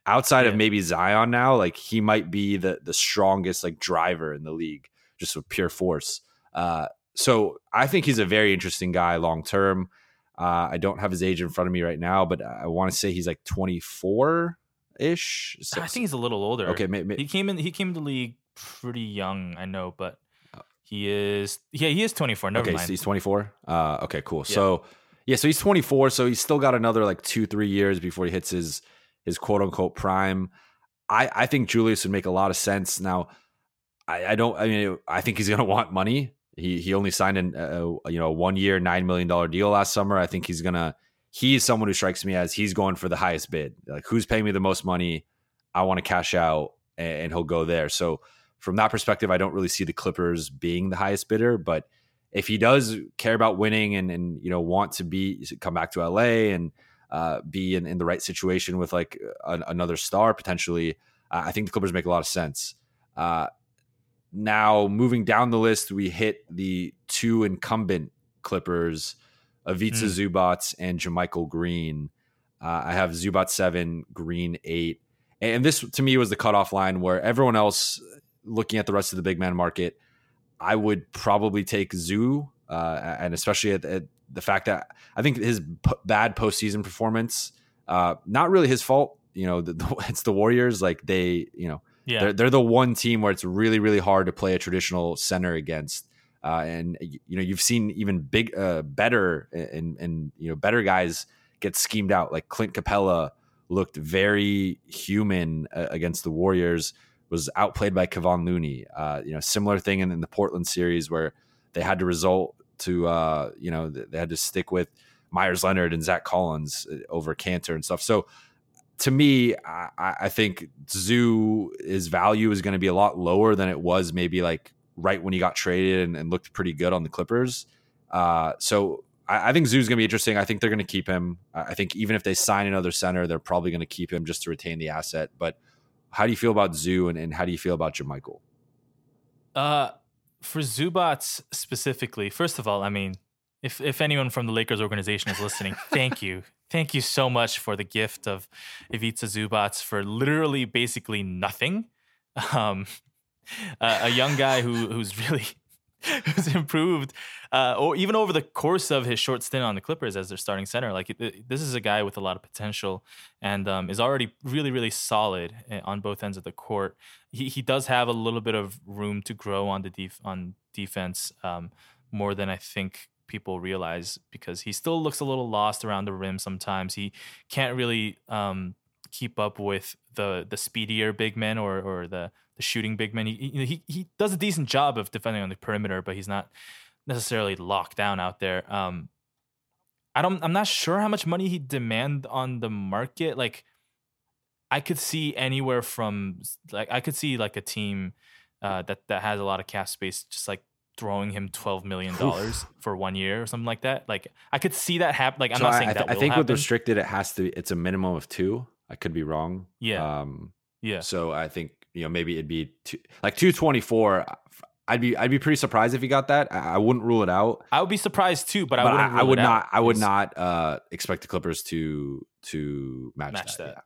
outside yeah. of maybe Zion now, like he might be the the strongest like driver in the league, just with pure force. Uh, so I think he's a very interesting guy long term. Uh, I don't have his age in front of me right now, but I want to say he's like twenty-four ish. So, I think he's a little older. Okay, may, may, he came in. He came to the league pretty young, I know, but he is. Yeah, he is twenty-four. Never okay, mind. So he's twenty-four. Uh, okay, cool. Yeah. So yeah, so he's twenty-four. So he's still got another like two, three years before he hits his his quote unquote prime. I I think Julius would make a lot of sense. Now, I, I don't. I mean, I think he's gonna want money. He he only signed an a, you know one year nine million dollar deal last summer. I think he's gonna he's someone who strikes me as he's going for the highest bid. Like who's paying me the most money? I want to cash out, and, and he'll go there. So from that perspective, I don't really see the Clippers being the highest bidder. But if he does care about winning and and you know want to be come back to L A and uh, be in, in the right situation with like an, another star potentially, uh, I think the Clippers make a lot of sense. Uh, Now, moving down the list, we hit the two incumbent Clippers, Ivica mm. Zubac and JaMychal Green. Uh, I have Zubac seven, Green eight. And this, to me, was the cutoff line where everyone else, looking at the rest of the big man market, I would probably take Zoo, uh, and especially at, at the fact that I think his p- bad postseason performance, uh, not really his fault. You know, the, the, it's the Warriors. Like, they, you know, Yeah. They're, they're the one team where it's really, really hard to play a traditional center against. Uh, and, you know, you've seen even big, uh, better and, and, you know, better guys get schemed out. Like Clint Capella looked very human uh, against the Warriors, was outplayed by Kevon Looney. Uh, you know, similar thing in, in the Portland series where they had to result to, uh, you know, they had to stick with Myers Leonard and Zach Collins over Kanter and stuff. So, to me, I, I think Zoo's value is going to be a lot lower than it was maybe like right when he got traded and, and looked pretty good on the Clippers. Uh, so I, I think Zoo's going to be interesting. I think they're going to keep him. I think even if they sign another center, they're probably going to keep him just to retain the asset. But how do you feel about Zoo and, and how do you feel about JaMychal? Uh, for Zubac specifically, first of all, I mean, if if anyone from the Lakers organization is listening, thank you. Thank you so much for the gift of Ivica Zubac for literally basically nothing. Um, uh, a young guy who who's really who's improved, uh, or even over the course of his short stint on the Clippers as their starting center. Like it, it, this is a guy with a lot of potential and um, is already really really solid on both ends of the court. He he does have a little bit of room to grow on the def- on defense um, more than I think people realize, because he still looks a little lost around the rim sometimes. He can't really um, keep up with the the speedier big men or or the, the shooting big men. He, he he does a decent job of defending on the perimeter, but he's not necessarily locked down out there. Um, I don't. I'm not sure how much money he demand on the market. Like, I could see anywhere from like I could see like a team uh, that that has a lot of cap space, just like throwing him twelve million dollars Oof. for one year or something like that. Like I could see that happen. Like I'm so not saying I, I th- that I will think with happen. Restricted, it has to, it's a minimum of two. I could be wrong. Yeah. Um, yeah. So I think, you know, maybe it'd be two, like two twenty-four. I'd be, I'd be pretty surprised if he got that. I, I wouldn't rule it out. I would be surprised too, but, but I wouldn't rule I would it not, out. I would not uh, expect the Clippers to, to match, match that. that.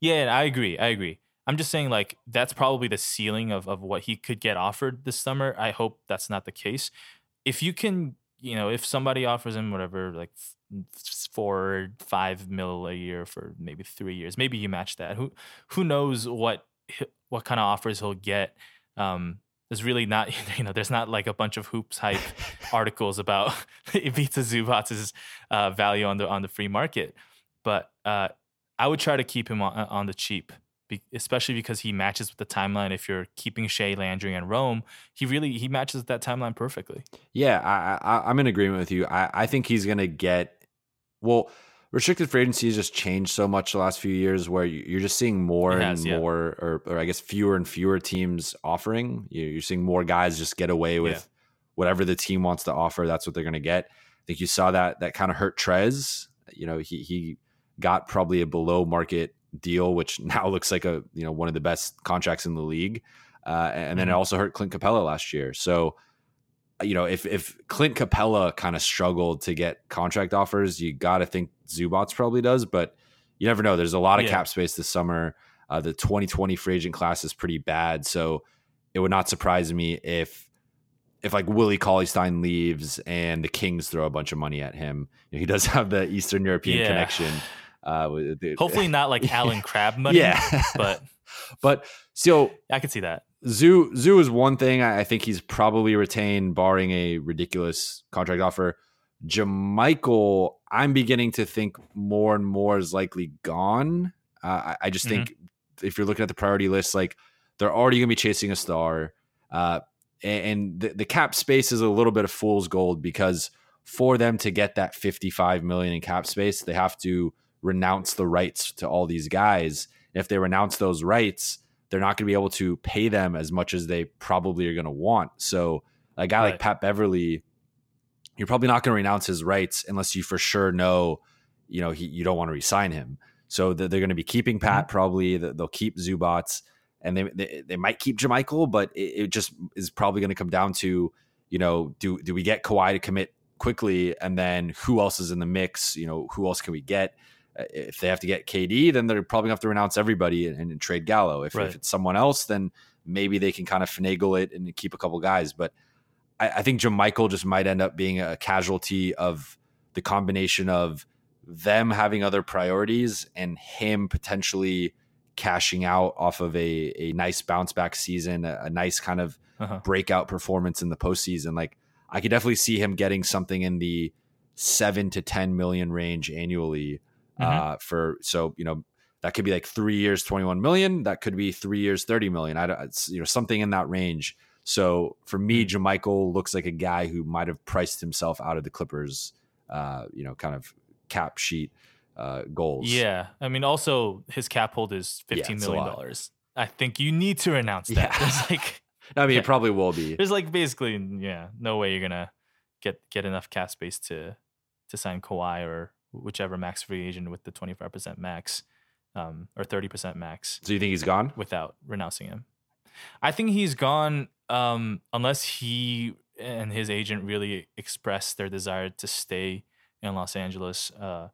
Yeah. yeah. I agree. I agree. I'm just saying, like, that's probably the ceiling of, of what he could get offered this summer. I hope that's not the case. If you can, you know, if somebody offers him whatever, like four, five mil a year for maybe three years, maybe you match that. Who who knows what what kind of offers he'll get? Um, there's really not, you know, there's not like a bunch of hoops hype articles about Ivica Zubac's uh, value on the on the free market. But uh, I would try to keep him on, on the cheap. Be, especially because he matches with the timeline. If you're keeping Shea, Landry, and Rome, he really he matches that timeline perfectly. Yeah, I, I, I'm in agreement with you. I, I think he's going to get – well, restricted free agency has just changed so much the last few years where you're just seeing more has, and more yeah. – or, or I guess fewer and fewer teams offering. You're seeing more guys just get away with yeah. whatever the team wants to offer. That's what they're going to get. I think you saw that that kind of hurt Trez. You know, he he got probably a below-market – deal, which now looks like a you know one of the best contracts in the league, uh, and then it also hurt Clint Capella last year. So you know, if if Clint Capella kind of struggled to get contract offers, you got to think Zubac probably does, but you never know. There's a lot of yeah. cap space this summer. Uh, the twenty twenty free agent class is pretty bad, so it would not surprise me if if like Willie Cauley-Stein leaves and the Kings throw a bunch of money at him. You know, he does have the Eastern European yeah. connection. Uh, Hopefully not like Alan Crabb money, yeah. but but so I could see that. Zoo Zoo is one thing. I think he's probably retained, barring a ridiculous contract offer. JaMychal, I'm beginning to think more and more is likely gone. Uh, I, I just mm-hmm. think if you're looking at the priority list, like they're already going to be chasing a star. Uh, and the, the cap space is a little bit of fool's gold, because for them to get that fifty-five million dollars in cap space, they have to renounce the rights to all these guys. And if they renounce those rights, they're not going to be able to pay them as much as they probably are going to want. So a guy right. like Pat Beverly, you're probably not going to renounce his rights unless you for sure know, you know, he, you don't want to re-sign him. So they're going to be keeping Pat probably. They'll keep Zubac, and they they, they might keep JaMychal, but it, it just is probably going to come down to, you know, do do we get Kawhi to commit quickly, and then who else is in the mix? You know, who else can we get? If they have to get K D, then they're probably going to have to renounce everybody and, and trade Gallo. If, right. if it's someone else, then maybe they can kind of finagle it and keep a couple guys. But I, I think JaMychal just might end up being a casualty of the combination of them having other priorities and him potentially cashing out off of a, a nice bounce back season, a, a nice kind of uh-huh. breakout performance in the postseason. Like I could definitely see him getting something in the seven to ten million range annually. Uh, for so you know that could be like three years twenty-one million, that could be three years thirty million. I don't, it's, you know, something in that range. So for me, JaMychal looks like a guy who might have priced himself out of the Clippers, uh, you know, kind of cap sheet uh, goals. Yeah, I mean, also his cap hold is fifteen yeah, million dollars. I think you need to announce that. Yeah. It's like, I mean, yeah. it probably will be. There's like basically, yeah, no way you're gonna get get enough cap space to to sign Kawhi or whichever max free agent with the twenty-five percent max um, or thirty percent max. So you think he's gone? Without renouncing him. I think he's gone um, unless he and his agent really express their desire to stay in Los Angeles. Uh,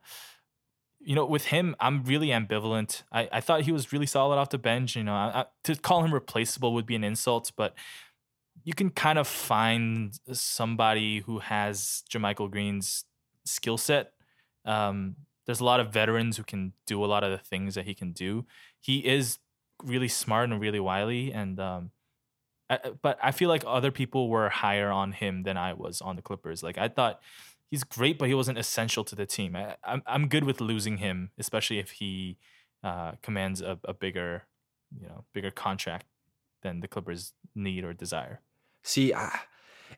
you know, with him, I'm really ambivalent. I, I thought he was really solid off the bench. You know, I, I, to call him replaceable would be an insult, but you can kind of find somebody who has JaMychal Green's skill set. Um, there's a lot of veterans who can do a lot of the things that he can do. He is really smart and really wily, and um, I, but I feel like other people were higher on him than I was on the Clippers. Like I thought he's great, but he wasn't essential to the team. I, I'm I'm good with losing him, especially if he uh, commands a, a bigger, you know, bigger contract than the Clippers need or desire. See, I,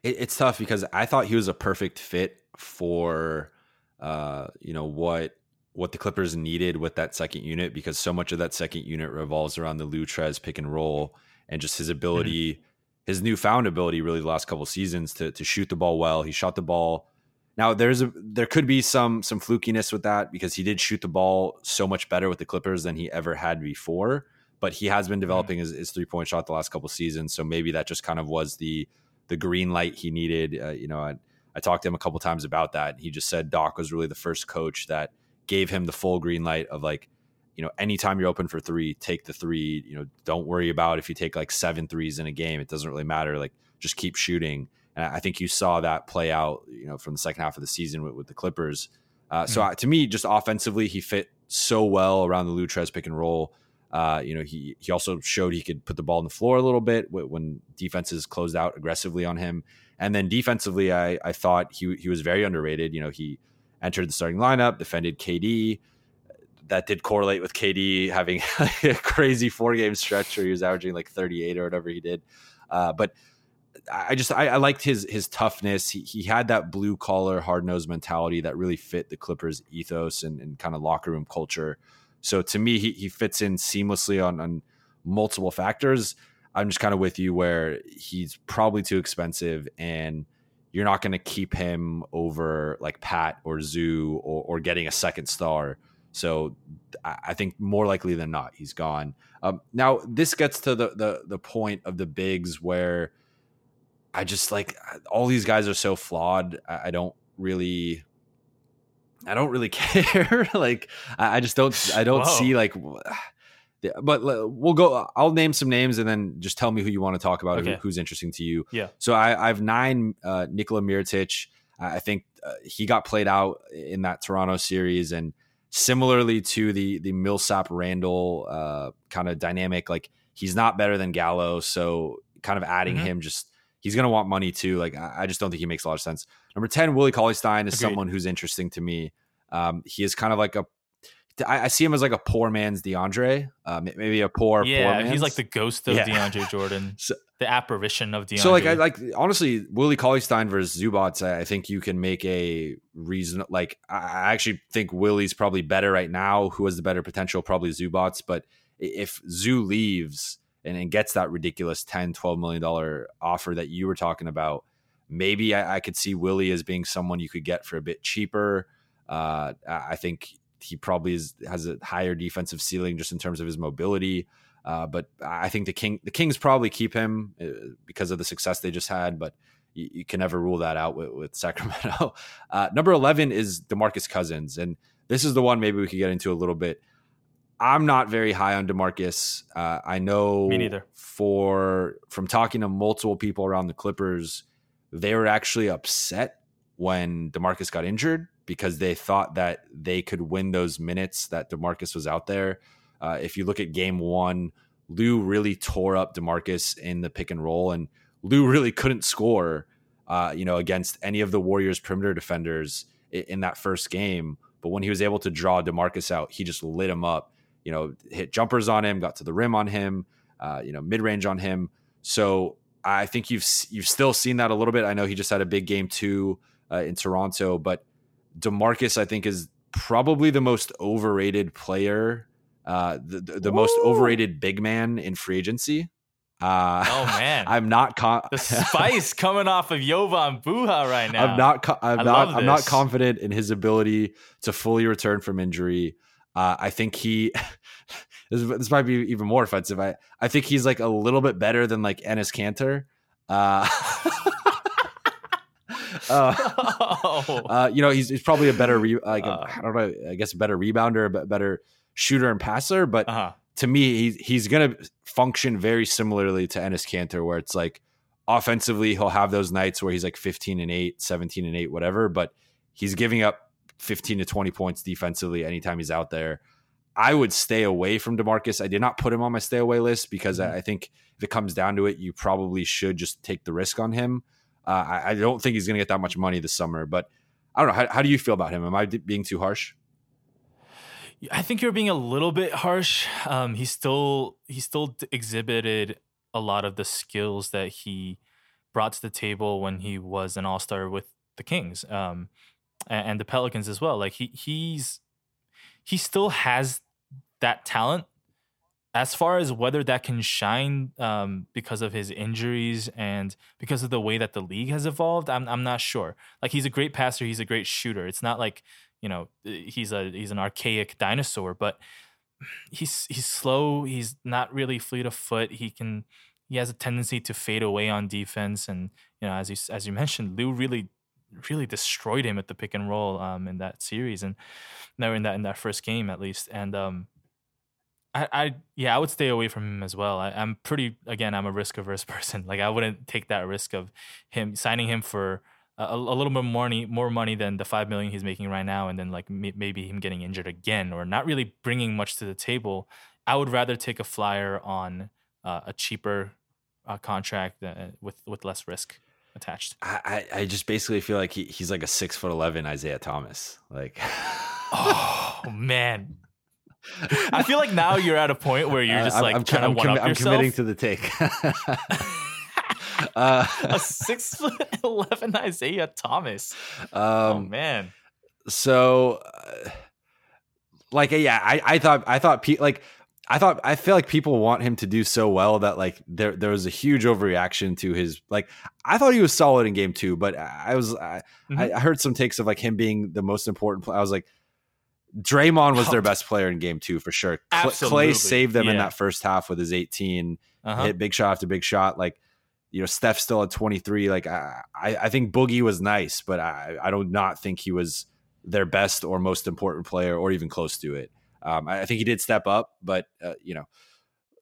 it, it's tough because I thought he was a perfect fit for. Uh, you know, what what the Clippers needed with that second unit, because so much of that second unit revolves around the Lutrez pick and roll and just his ability, mm-hmm. his newfound ability really the last couple of seasons to to shoot the ball well. He shot the ball. Now there's a, there could be some some flukiness with that because he did shoot the ball so much better with the Clippers than he ever had before, but he has been developing mm-hmm. his, his three-point shot the last couple of seasons. So maybe that just kind of was the the green light he needed, uh, you know, at, I talked to him a couple times about that. He just said Doc was really the first coach that gave him the full green light of like, you know, anytime you're open for three, take the three, you know, don't worry about if you take like seven threes in a game, it doesn't really matter. Like just keep shooting. And I think you saw that play out, you know, from the second half of the season with, with the Clippers. Uh, mm-hmm. So I, to me, just offensively, he fit so well around the Lutrez pick and roll. Uh, you know, he, he also showed he could put the ball on the floor a little bit when defenses closed out aggressively on him. And then defensively, I, I thought he he was very underrated. You know, he entered the starting lineup, defended K D. That did correlate with K D having a crazy four-game stretch where he was averaging like thirty-eight or whatever he did. Uh, but I just I, I liked his his toughness. He he had that blue-collar, hard-nosed mentality that really fit the Clippers' ethos and, and kind of locker room culture. So to me, he he fits in seamlessly on, on multiple factors. I'm just kind of with you where he's probably too expensive and you're not going to keep him over like Pat or Zoo or, or getting a second star. So I think more likely than not, he's gone. Um, now this gets to the, the, the point of the bigs where I just like all these guys are so flawed. I don't really, I don't really care. Like, I just don't, I don't Whoa. see like, but we'll go, I'll name some names and then just tell me who you want to talk about, okay. who, who's interesting to you. Yeah. So I, I have nine, uh, Nikola Mirotić. I think uh, he got played out in that Toronto series. And similarly to the, the Millsap Randle uh, kind of dynamic, like he's not better than Gallo. So kind of adding mm-hmm. him just, he's going to want money too. Like, I just don't think he makes a lot of sense. Number ten, Willie Cauley-Stein is Agreed. someone who's interesting to me. Um, he is kind of like a, I, I see him as like a poor man's DeAndre, um, maybe a poor, yeah, poor man's. He's like the ghost of yeah. DeAndre Jordan, so, the apparition of DeAndre. So like, I like, honestly, Willie Cauley-Stein versus Zubac, I, I think you can make a reason. Like, I actually think Willie's probably better right now. Who has the better potential? Probably Zubac. But if Zoo leaves and, and gets that ridiculous ten, twelve million dollars offer that you were talking about, maybe I, I could see Willie as being someone you could get for a bit cheaper. Uh, I think he probably is, has a higher defensive ceiling just in terms of his mobility. Uh, but I think the King, the Kings probably keep him because of the success they just had, but you, you can never rule that out with, with Sacramento. Uh, number eleven is DeMarcus Cousins. And this is the one maybe we could get into a little bit. I'm not very high on DeMarcus. Uh, I know Me neither. for from talking to multiple people around the Clippers, they were actually upset when DeMarcus got injured because they thought that they could win those minutes that DeMarcus was out there. Uh, if you look at game one, Lou really tore up DeMarcus in the pick and roll, and Lou really couldn't score uh, you know, against any of the Warriors' perimeter defenders in, in that first game. But when he was able to draw DeMarcus out, he just lit him up. You know, hit jumpers on him, got to the rim on him, uh, you know, mid-range on him. So I think you've you've still seen that a little bit. I know he just had a big game two uh, in Toronto, but DeMarcus, I think, is probably the most overrated player, uh, the, the, the most overrated big man in free agency. Uh, oh man, I'm not con- the spice coming off of Jovan Buha right now. I'm not. Co- I'm I not. I'm not confident in his ability to fully return from injury. Uh, I think he, this, this might be even more offensive. I, I think he's like a little bit better than like Enes Kanter. Uh, uh, oh. uh, you know, he's, he's probably a better, re- like uh. a, I don't know, I guess a better rebounder, but better shooter and passer. But uh-huh. to me, he's, he's going to function very similarly to Enes Kanter, where it's like offensively, he'll have those nights where he's like fifteen and eight, seventeen and eight, whatever, but he's giving up fifteen to twenty points defensively anytime he's out there. I would stay away from DeMarcus. I did not put him on my stay away list because mm-hmm. I think if it comes down to it, you probably should just take the risk on him. Uh, I, I don't think he's going to get that much money this summer, but I don't know. How, how do you feel about him? Am I d- being too harsh? I think you're being a little bit harsh. Um, he still, he still exhibited a lot of the skills that he brought to the table when he was an all-star with the Kings. Um, and the Pelicans as well. Like he, he's, he still has that talent. As far as whether that can shine um, because of his injuries and because of the way that the league has evolved, I'm, I'm not sure. Like he's a great passer. He's a great shooter. It's not like, you know, he's a, he's an archaic dinosaur, but he's, he's slow. He's not really fleet of foot. He can, he has a tendency to fade away on defense. And, you know, as you, as you mentioned, Lou really, really destroyed him at the pick and roll um, in that series and never in that, in that first game at least. And um, I, I, yeah, I would stay away from him as well. I, I'm pretty, again, I'm a risk averse person. Like I wouldn't take that risk of him signing him for a, a little bit more money, more money than the five million dollars he's making right now. And then like m- maybe him getting injured again or not really bringing much to the table. I would rather take a flyer on uh, a cheaper uh, contract uh, with, with less risk attached. I, I just basically feel like he, he's like a six foot eleven Isaiah Thomas. Like, oh man, I feel like now you're at a point where you're just uh, like I'm, trying I'm, to one com- up yourself. I'm committing to the take. uh, a six foot eleven Isaiah Thomas. Um, oh man. So, uh, like, yeah, I, I thought I thought Pete like. I thought I feel like people want him to do so well that like there there was a huge overreaction to his like I thought he was solid in game two, but I was I, mm-hmm. I heard some takes of like him being the most important player. I was like, Draymond was their best player in game two for sure. Absolutely. Clay saved them yeah. in that first half with his eighteen, uh-huh. hit big shot after big shot. Like you know, Steph's still at twenty-three. Like I, I think Boogie was nice, but I, I do not think he was their best or most important player or even close to it. Um, I think he did step up, but uh, you know,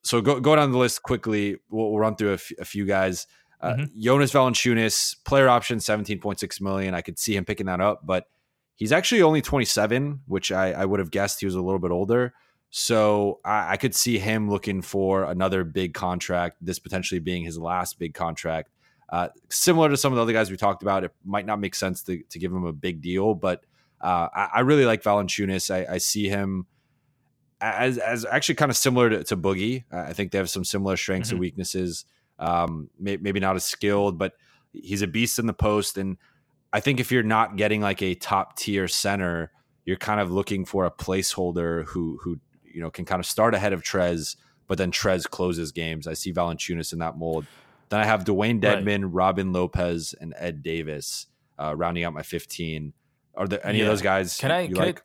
so go, go down the list quickly. We'll, we'll run through a, f- a few guys. Uh, mm-hmm. Jonas Valanciunas, player option, seventeen point six million. I could see him picking that up, but he's actually only twenty-seven, which I, I would have guessed he was a little bit older. So I, I could see him looking for another big contract, this potentially being his last big contract. Uh, similar to some of the other guys we talked about, it might not make sense to, to give him a big deal, but uh, I, I really like Valanciunas. I, I see him as, as actually kind of similar to, to Boogie. I think they have some similar strengths mm-hmm. and weaknesses. Um, may, maybe not as skilled, but he's a beast in the post. And I think if you're not getting like a top tier center, you're kind of looking for a placeholder who, who, you know, can kind of start ahead of Trez, but then Trez closes games. I see Valanciunas in that mold. Then I have Dwayne Dedman, right. Robin Lopez, and Ed Davis, uh, rounding out my fifteen. Are there any yeah. of those guys can I, you can like? I,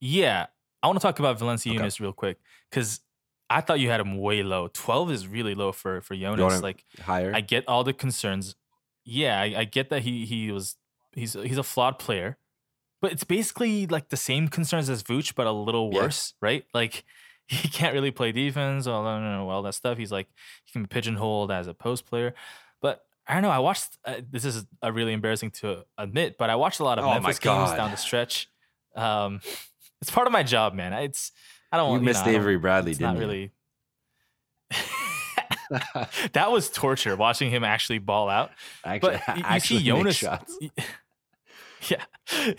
yeah. I want to talk about Valanciunas okay. real quick. Cause I thought you had him way low. twelve is really low for, for Jonas. Like higher. I get all the concerns. Yeah, I, I get that he he was he's he's a flawed player, but it's basically like the same concerns as Vooch, but a little worse, yeah. right? Like he can't really play defense, all, all that stuff. He's like he can be pigeonholed as a post player, but I don't know. I watched uh, this is a really embarrassing to admit, but I watched a lot of oh Memphis games down the stretch. Um, it's part of my job, man. It's I don't. You, you missed know, Avery Bradley, didn't not you? Really. That was torture watching him actually ball out. Actually, but you, you see Jonas. Shots. Yeah,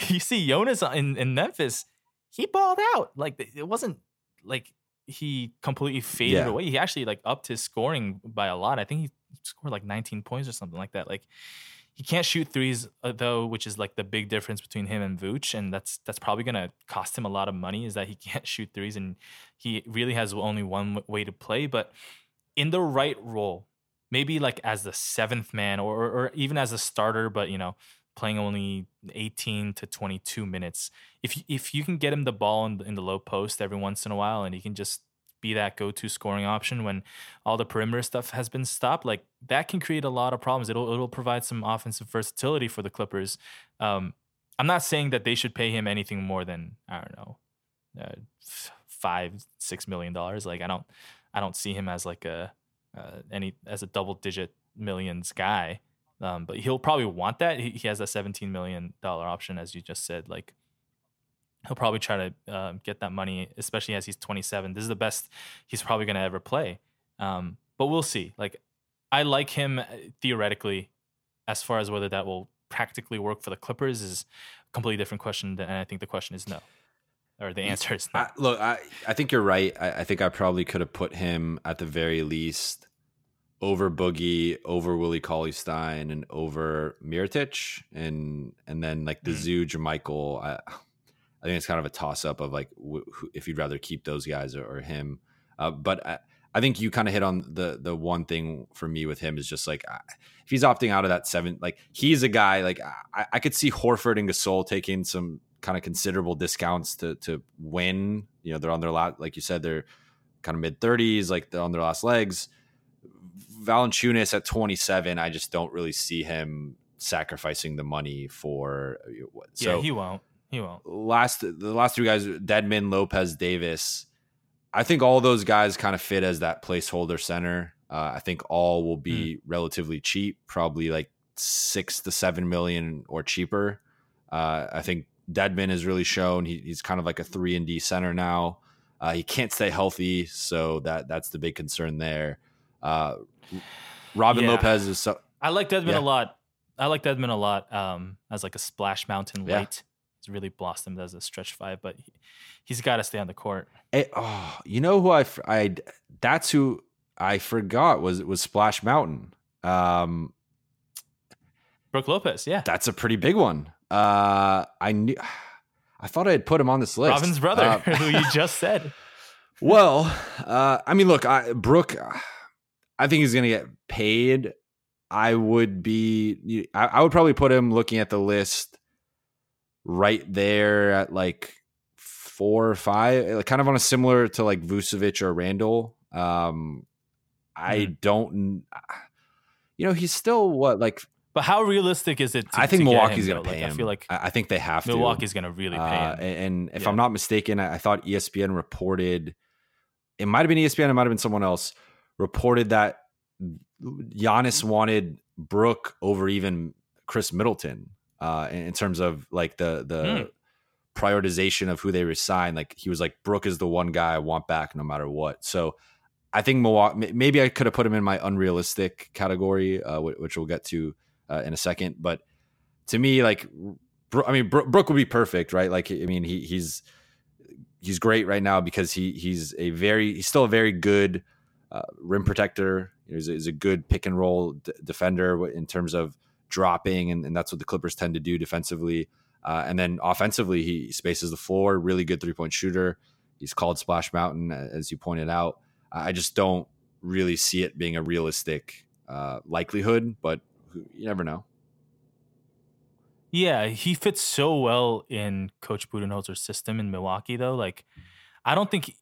you see Jonas in, in Memphis. He balled out. Like it wasn't like he completely faded yeah. away. He actually like upped his scoring by a lot. I think he scored like nineteen points or something like that. Like he can't shoot threes though, which is like the big difference between him and Vooch, and that's that's probably gonna cost him a lot of money. Is that he can't shoot threes, and he really has only one way to play, but. In the right role, maybe like as the seventh man or, or even as a starter, but, you know, playing only eighteen to twenty-two minutes. If if you can get him the ball in the, in the low post every once in a while and he can just be that go-to scoring option when all the perimeter stuff has been stopped, like that can create a lot of problems. It'll, it'll provide some offensive versatility for the Clippers. Um, I'm not saying that they should pay him anything more than, I don't know, uh, five, six million dollars. Like I don't... I don't see him as like a uh, any as a double digit millions guy, um, but he'll probably want that. He, he has a seventeen million dollars option, as you just said. Like he'll probably try to uh, get that money, especially as he's twenty-seven. This is the best he's probably going to ever play. Um, but we'll see. Like I like him theoretically. As far as whether that will practically work for the Clippers is a completely different question. And I think the question is no. Or the answer is not. I, look, I, I think you're right. I, I think I probably could have put him at the very least over Boogie, over Willie Cauley-Stein, and over Mirotić, and and then like the mm. Zoo, JaMychal. I, I think it's kind of a toss up of like wh- who, if you'd rather keep those guys or, or him. Uh, but I, I think you kind of hit on the the one thing for me with him is just like I, if he's opting out of that seven, like he's a guy like I, I could see Horford and Gasol taking some. Kind of considerable discounts to to win. You know, they're on their lot, like you said, they're kind of mid thirties, like they're on their last legs. Valanciunas at twenty-seven, I just don't really see him sacrificing the money for what. Yeah, so he won't. He won't. Last the last two guys, Dedman, Lopez, Davis. I think all those guys kind of fit as that placeholder center. Uh, I think all will be mm. relatively cheap, probably like six to seven million or cheaper. Uh, I think. Dedman has really shown he, he's kind of like a three and D center now. Uh, he can't stay healthy, so that that's the big concern there. Uh, Robin yeah. Lopez is so. I like Dedman yeah. a lot. I like Dedman a lot um, as like a splash mountain light. Yeah. He's really blossomed as a stretch five, but he, he's got to stay on the court. It, oh, you know who I, I that's who I forgot was was Splash Mountain. Um, Brooke Lopez, yeah, that's a pretty big one. Uh, I knew, I thought I had put him on this list. Robin's brother, uh, who you just said. Well, uh, I mean, look, I, Brooke, I think he's going to get paid. I would be, I, I would probably put him looking at the list right there at like four or five, kind of on a similar to like Vucevic or Randle. Um, I mm. don't. I, you know, he's still what, like. But how realistic is it? To, I think to Milwaukee's going to pay like, him. I feel like I think they have Milwaukee's to. Milwaukee's going to really pay uh, him. And, and if yeah. I'm not mistaken, I, I thought E S P N reported, it might have been E S P N, it might have been someone else, reported that Giannis wanted Brooke over even Khris Middleton uh, in, in terms of like the the mm. prioritization of who they resign. Like he was like, Brooke is the one guy I want back no matter what. So I think Milwaukee, maybe I could have put him in my unrealistic category, uh, which we'll get to Uh, in a second. But to me, like, I mean, Brooke would be perfect, right? Like, I mean, he he's he's great right now because he he's a very he's still a very good uh, rim protector. He's a, he's a good pick and roll d- defender in terms of dropping, and, and that's what the Clippers tend to do defensively. Uh, and then offensively, he spaces the floor. Really good three point shooter. He's called Splash Mountain, as you pointed out. I just don't really see it being a realistic uh, likelihood, but. You never know. Yeah, he fits so well in Coach Budenholzer's system in Milwaukee, though. Like, I don't think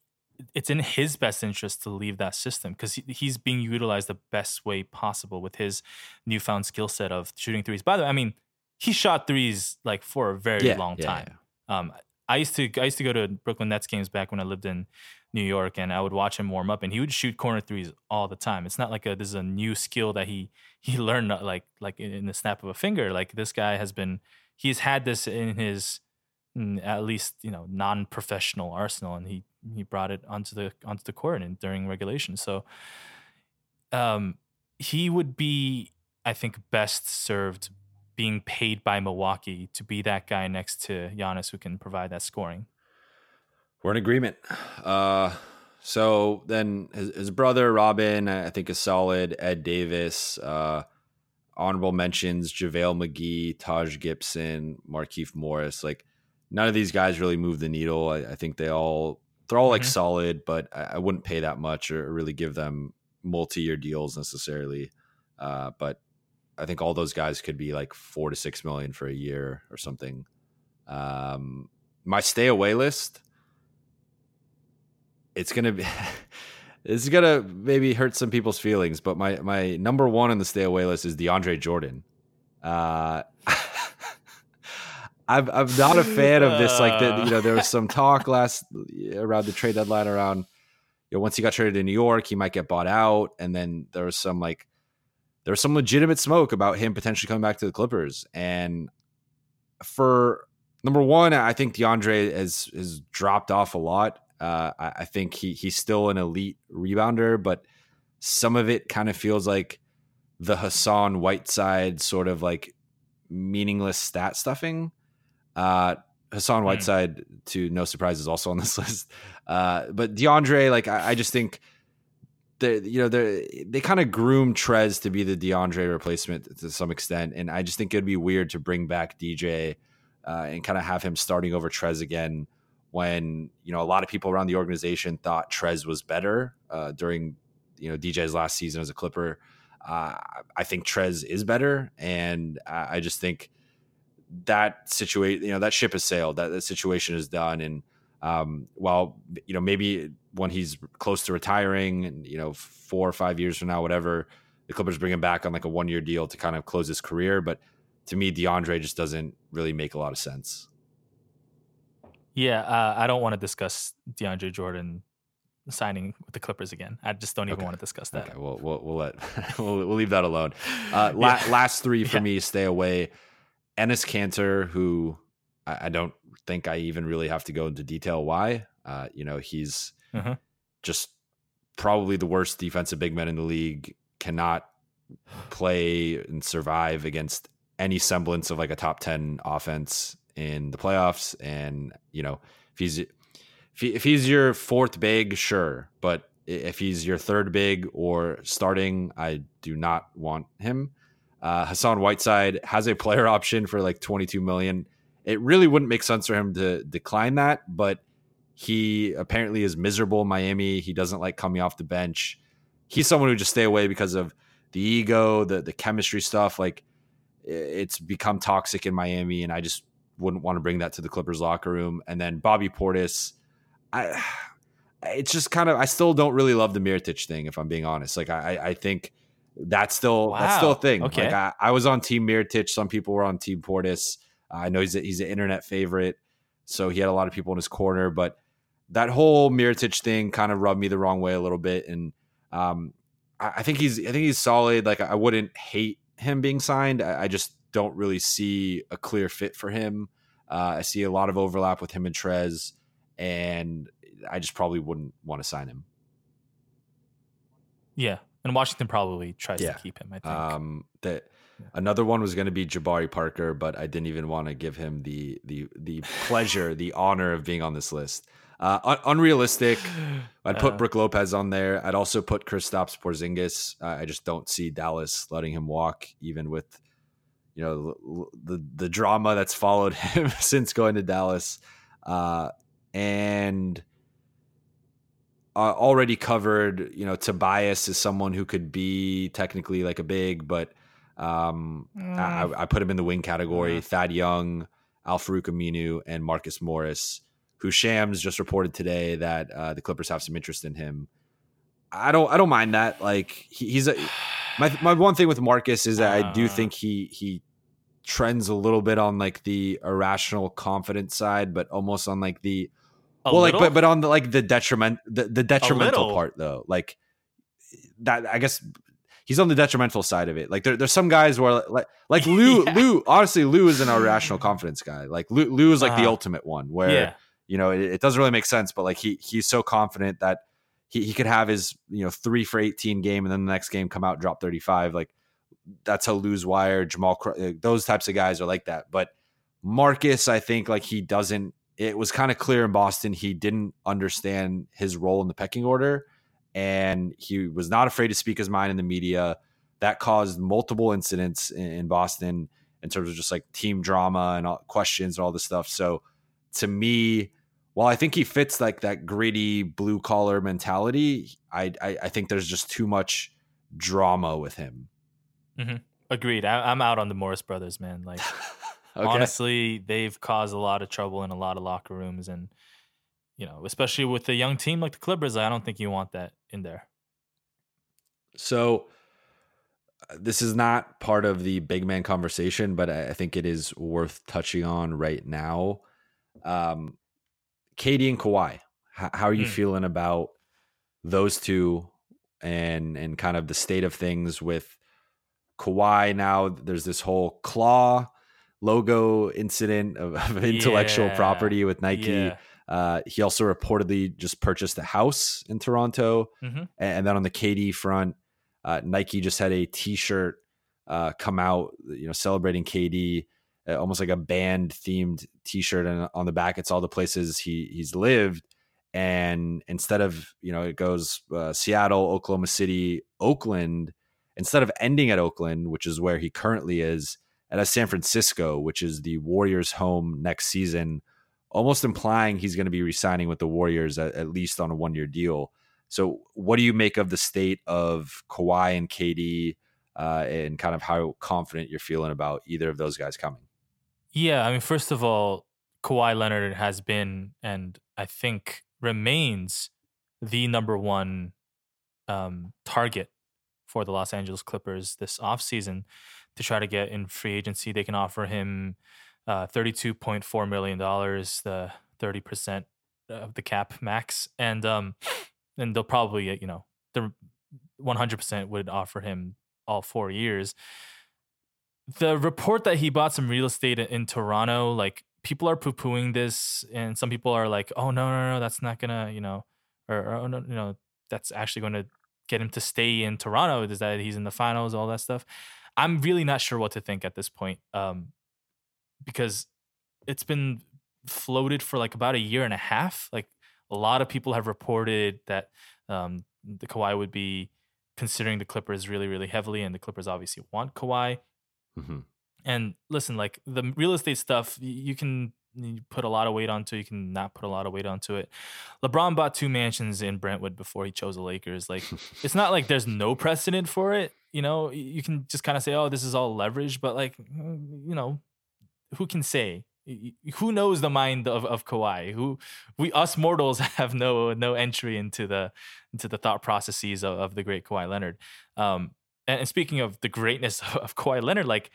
it's in his best interest to leave that system because he's being utilized the best way possible with his newfound skill set of shooting threes. By the way, I mean, he shot threes like for a very yeah, long yeah, time. Yeah. Um, I used to I used to go to Brooklyn Nets games back when I lived in New York, and I would watch him warm up, and he would shoot corner threes all the time. It's not like a, this is a new skill that he he learned like like in the snap of a finger. Like this guy has been, he's had this in his at least you know non-professional arsenal, and he he brought it onto the onto the court and during regulation. So, um, he would be, I think, best served being paid by Milwaukee to be that guy next to Giannis who can provide that scoring. We're in agreement. Uh, so then his, his brother, Robin, I think is solid. Ed Davis, uh, honorable mentions, JaVale McGee, Taj Gibson, Markieff Morris. Like none of these guys really move the needle. I, I think they all, they're all mm-hmm. like solid, but I, I wouldn't pay that much or really give them multi-year deals necessarily. Uh, but, I think all those guys could be like four to six million for a year or something. Um, my stay away list, it's gonna be, this is gonna maybe hurt some people's feelings, but my my number one on the stay away list is DeAndre Jordan. Uh, I'm I'm not a fan of this. Like the, you know, there was some talk last around the trade deadline around, you know, once he got traded to New York, he might get bought out, and then there was some like. There's some legitimate smoke about him potentially coming back to the Clippers. And for number one, I think DeAndre has, has dropped off a lot. Uh, I, I think he he's still an elite rebounder, but some of it kind of feels like the Hassan Whiteside sort of like meaningless stat stuffing. Uh, Hassan mm. Whiteside, to no surprise, is also on this list. Uh, but DeAndre, like I, I just think... They, you know, they they kind of groom Trez to be the DeAndre replacement to some extent, and I just think it'd be weird to bring back D J uh, and kind of have him starting over Trez again when you know a lot of people around the organization thought Trez was better uh, during you know D J's last season as a Clipper. Uh, I think Trez is better, and I just think that situation, you know, that ship has sailed. That, that situation is done, and. Um, while, you know, maybe when he's close to retiring and, you know, four or five years from now, whatever, the Clippers bring him back on like a one year deal to kind of close his career. But to me, DeAndre just doesn't really make a lot of sense. Yeah. Uh, I don't want to discuss DeAndre Jordan signing with the Clippers again. I just don't even okay. want to discuss that. Okay, well, we'll, we'll let, we'll, we'll leave that alone. Uh, yeah. la- last three for yeah. me, stay away. Enes Kanter, who I, I don't, think I even really have to go into detail why. Uh, you know, he's mm-hmm. just probably the worst defensive big man in the league, cannot play and survive against any semblance of like a top ten offense in the playoffs. And, you know, if he's if, he, if he's your fourth big, sure. But if he's your third big or starting, I do not want him. Uh, Hassan Whiteside has a player option for like twenty-two million dollars. It really wouldn't make sense for him to decline that, but he apparently is miserable in Miami. He doesn't like coming off the bench. He's someone who just stay away because of the ego, the the chemistry stuff. Like it's become toxic in Miami, and I just wouldn't want to bring that to the Clippers locker room. And then Bobby Portis, I it's just kind of I still don't really love the Mirotić thing, if I'm being honest. Like I I think That's still wow. that's still a thing. Okay. Like I, I was on Team Mirotić. Some people were on Team Portis. Uh, I know he's a, he's an internet favorite, so he had a lot of people in his corner. But that whole Mirotić thing kind of rubbed me the wrong way a little bit. And um, I, I think he's I think he's solid. Like I wouldn't hate him being signed. I, I just don't really see a clear fit for him. Uh, I see a lot of overlap with him and Trez, and I just probably wouldn't want to sign him. Yeah. And Washington probably tries yeah. to keep him, I think. Um, that yeah. Another one was going to be Jabari Parker, but I didn't even want to give him the the the pleasure, the honor of being on this list. Uh, un- unrealistic. I'd put uh, Brooke Lopez on there. I'd also put Kristaps Porzingis. Uh, I just don't see Dallas letting him walk, even with you know l- the the drama that's followed him since going to Dallas, uh, and. Uh, already covered, you know, Tobias is someone who could be technically like a big, but um, mm. I, I put him in the wing category. Yeah. Thad Young, Al-Farouq Aminu, and Marcus Morris, who Shams just reported today that uh, the Clippers have some interest in him. I don't, I don't mind that. Like he, he's a, my my one thing with Marcus is that uh. I do think he he trends a little bit on like the irrational confidence side, but almost on like the. A well, little? like, but but on the like the detriment, the, the detrimental part though, like that. I guess he's on the detrimental side of it. Like there, there's some guys where like like Lou, yeah. Lou. Honestly, Lou is an irrational confidence guy. Like Lou, Lou is like uh-huh. the ultimate one where yeah. you know it, it doesn't really make sense, but like he he's so confident that he he could have his you know three for eighteen game and then the next game come out drop thirty-five. Like that's how Lou's wired. Jamal, those types of guys are like that. But Marcus, I think like he doesn't. It was kind of clear in Boston he didn't understand his role in the pecking order, and he was not afraid to speak his mind in the media. That caused multiple incidents in Boston in terms of just like team drama and all, questions and all this stuff. So to me, while I think he fits like that gritty blue collar mentality, I, I, I think there's just too much drama with him. Mm-hmm. Agreed. I, I'm out on the Morris brothers, man. Like. Okay. Honestly, they've caused a lot of trouble in a lot of locker rooms, and you know, especially with a young team like the Clippers, I don't think you want that in there. So, uh, this is not part of the big man conversation, but I, I think it is worth touching on right now. Um, K D and Kawhi, how, how are you mm. feeling about those two, and and kind of the state of things with Kawhi now? There's this whole claw. Logo incident of, of intellectual yeah. property with Nike. Yeah. Uh, he also reportedly just purchased a house in Toronto. Mm-hmm. And then on the K D front, uh, Nike just had a t-shirt uh, come out, you know, celebrating K D, uh, almost like a band themed t-shirt. And on the back, it's all the places he he's lived. And instead of, you know, it goes uh, Seattle, Oklahoma City, Oakland, instead of ending at Oakland, which is where he currently is, and that's San Francisco, which is the Warriors' home next season, almost implying he's going to be re-signing with the Warriors at, at least on a one-year deal. So what do you make of the state of Kawhi and K D uh, and kind of how confident you're feeling about either of those guys coming? Yeah, I mean, first of all, Kawhi Leonard has been and I think remains the number one um, target for the Los Angeles Clippers this offseason. To try to get in free agency, they can offer him uh, thirty-two point four million dollars, the thirty percent of the cap max. And um, and they'll probably, you know, the one hundred percent would offer him all four years. The report that he bought some real estate in Toronto, like people are poo-pooing this and some people are like, oh, no, no, no, that's not going to, you know, or, or oh, no, you know, that's actually going to get him to stay in Toronto. Is that he's in the finals, all that stuff. I'm really not sure what to think at this point um, because it's been floated for like about a year and a half. Like a lot of people have reported that um, the Kawhi would be considering the Clippers really, really heavily, and the Clippers obviously want Kawhi. Mm-hmm. And listen, like the real estate stuff, you can put a lot of weight onto, you can not put a lot of weight onto it. LeBron bought two mansions in Brentwood before he chose the Lakers. Like it's not like there's no precedent for it. You know, you can just kind of say, oh, this is all leverage, but like, you know, who can say? Who knows the mind of, of Kawhi? Who we us mortals have no no entry into the into the thought processes of, of the great Kawhi Leonard. Um, and speaking of the greatness of Kawhi Leonard, like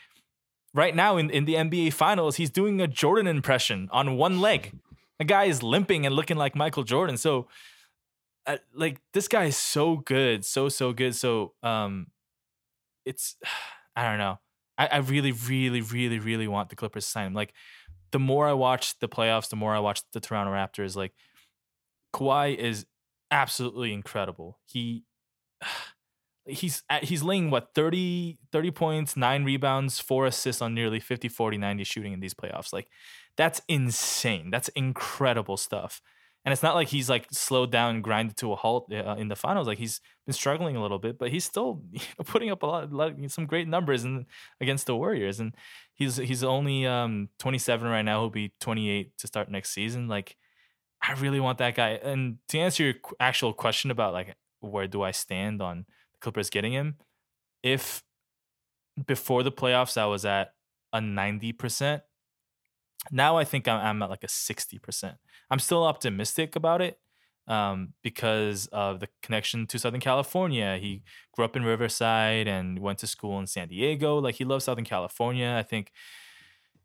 right now in, in the N B A Finals, he's doing a Jordan impression on one leg. The guy is limping and looking like Michael Jordan. So, uh, like, this guy is so good, so, so good. So, um, it's, I don't know. I, I really, really, really, really want the Clippers to sign him. Like, the more I watch the playoffs, the more I watch the Toronto Raptors, like, Kawhi is absolutely incredible. He he's he's laying what thirty, thirty points, nine rebounds, four assists on nearly fifty, forty, ninety shooting in these playoffs. Like, that's insane. That's incredible stuff. And it's not like he's like slowed down and grinded to a halt uh, in the finals. Like, he's been struggling a little bit, but he's still, you know, putting up a lot, a lot some great numbers in, against the Warriors. And he's he's only um, twenty-seven right now. He'll be twenty-eight to start next season. Like, I really want that guy. And to answer your actual question about, like, where do I stand on the Clippers getting him? If before the playoffs I was at a ninety percent, now I think I'm at like a sixty percent. I'm still optimistic about it um, because of the connection to Southern California. He grew up in Riverside and went to school in San Diego. Like, he loves Southern California. I think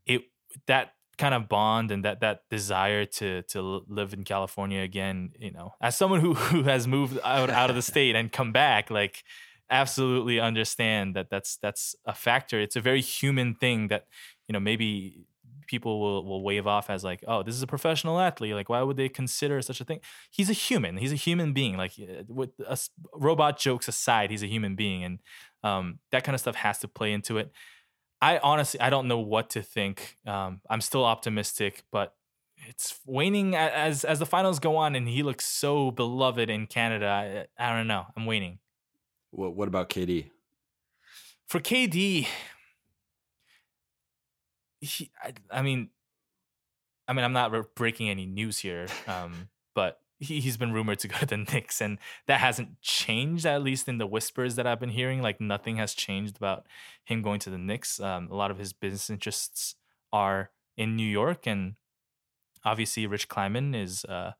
it that kind of bond and that that desire to to live in California again, you know, as someone who who has moved out, out of the state and come back, like, absolutely understand that that's that's a factor. It's a very human thing that, you know, maybe people will, will wave off as like, oh, this is a professional athlete, like, why would they consider such a thing? He's a human. He's a human being. Like, with us, robot jokes aside, he's a human being, and um that kind of stuff has to play into it. I honestly, I don't know what to think. Um, I'm still optimistic, but it's waning as as the finals go on, and he looks so beloved in Canada. I, I don't know. I'm waiting. What What about K D? For K D, he, I, I mean, I mean, I'm not breaking any news here, um, but he, he's been rumored to go to the Knicks, and that hasn't changed, at least in the whispers that I've been hearing. Like, nothing has changed about him going to the Knicks. Um, a lot of his business interests are in New York, and obviously Rich Kleiman is, uh,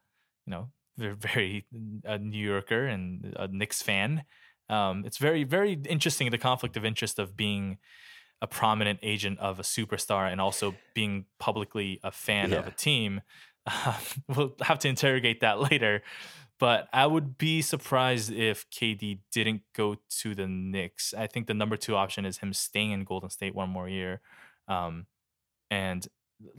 you know, very a New Yorker and a Knicks fan. Um, it's very, very interesting, the conflict of interest of being a prominent agent of a superstar and also being publicly a fan yeah. of a team. Um, we'll have to interrogate that later, but I would be surprised if K D didn't go to the Knicks. I think the number two option is him staying in Golden State one more year. Um, and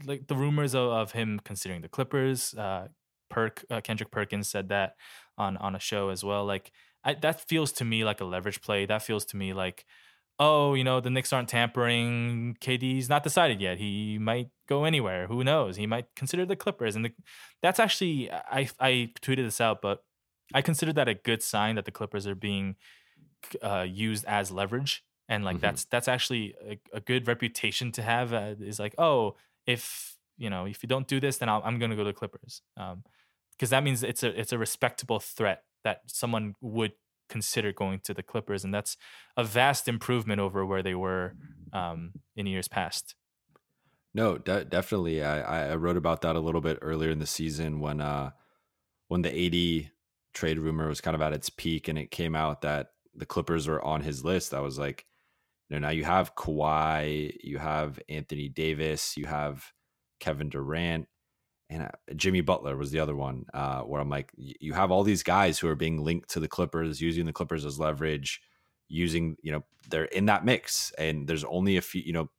like the rumors of, of him considering the Clippers, uh, Perk, uh, Kendrick Perkins said that on, on a show as well. Like I, that feels to me like a leverage play. That feels to me like, oh, you know, the Knicks aren't tampering. K D's not decided yet. He might go anywhere. Who knows? He might consider the Clippers. And the, that's actually, I I tweeted this out, but I consider that a good sign that the Clippers are being uh, used as leverage. And like, mm-hmm. that's that's actually a, a good reputation to have uh, is like, oh, if, you know, if you don't do this, then I'll, I'm going to go to the Clippers. Um, because that means it's a it's a respectable threat that someone would consider going to the Clippers, and that's a vast improvement over where they were um, in years past. No, de- definitely. I, I wrote about that a little bit earlier in the season when uh, when the A D trade rumor was kind of at its peak, and it came out that the Clippers were on his list. I was like, you know, now you have Kawhi, you have Anthony Davis, you have Kevin Durant, and Jimmy Butler was the other one uh, where I'm like, you have all these guys who are being linked to the Clippers, using the Clippers as leverage, using, you know, they're in that mix. And there's only a few, you know,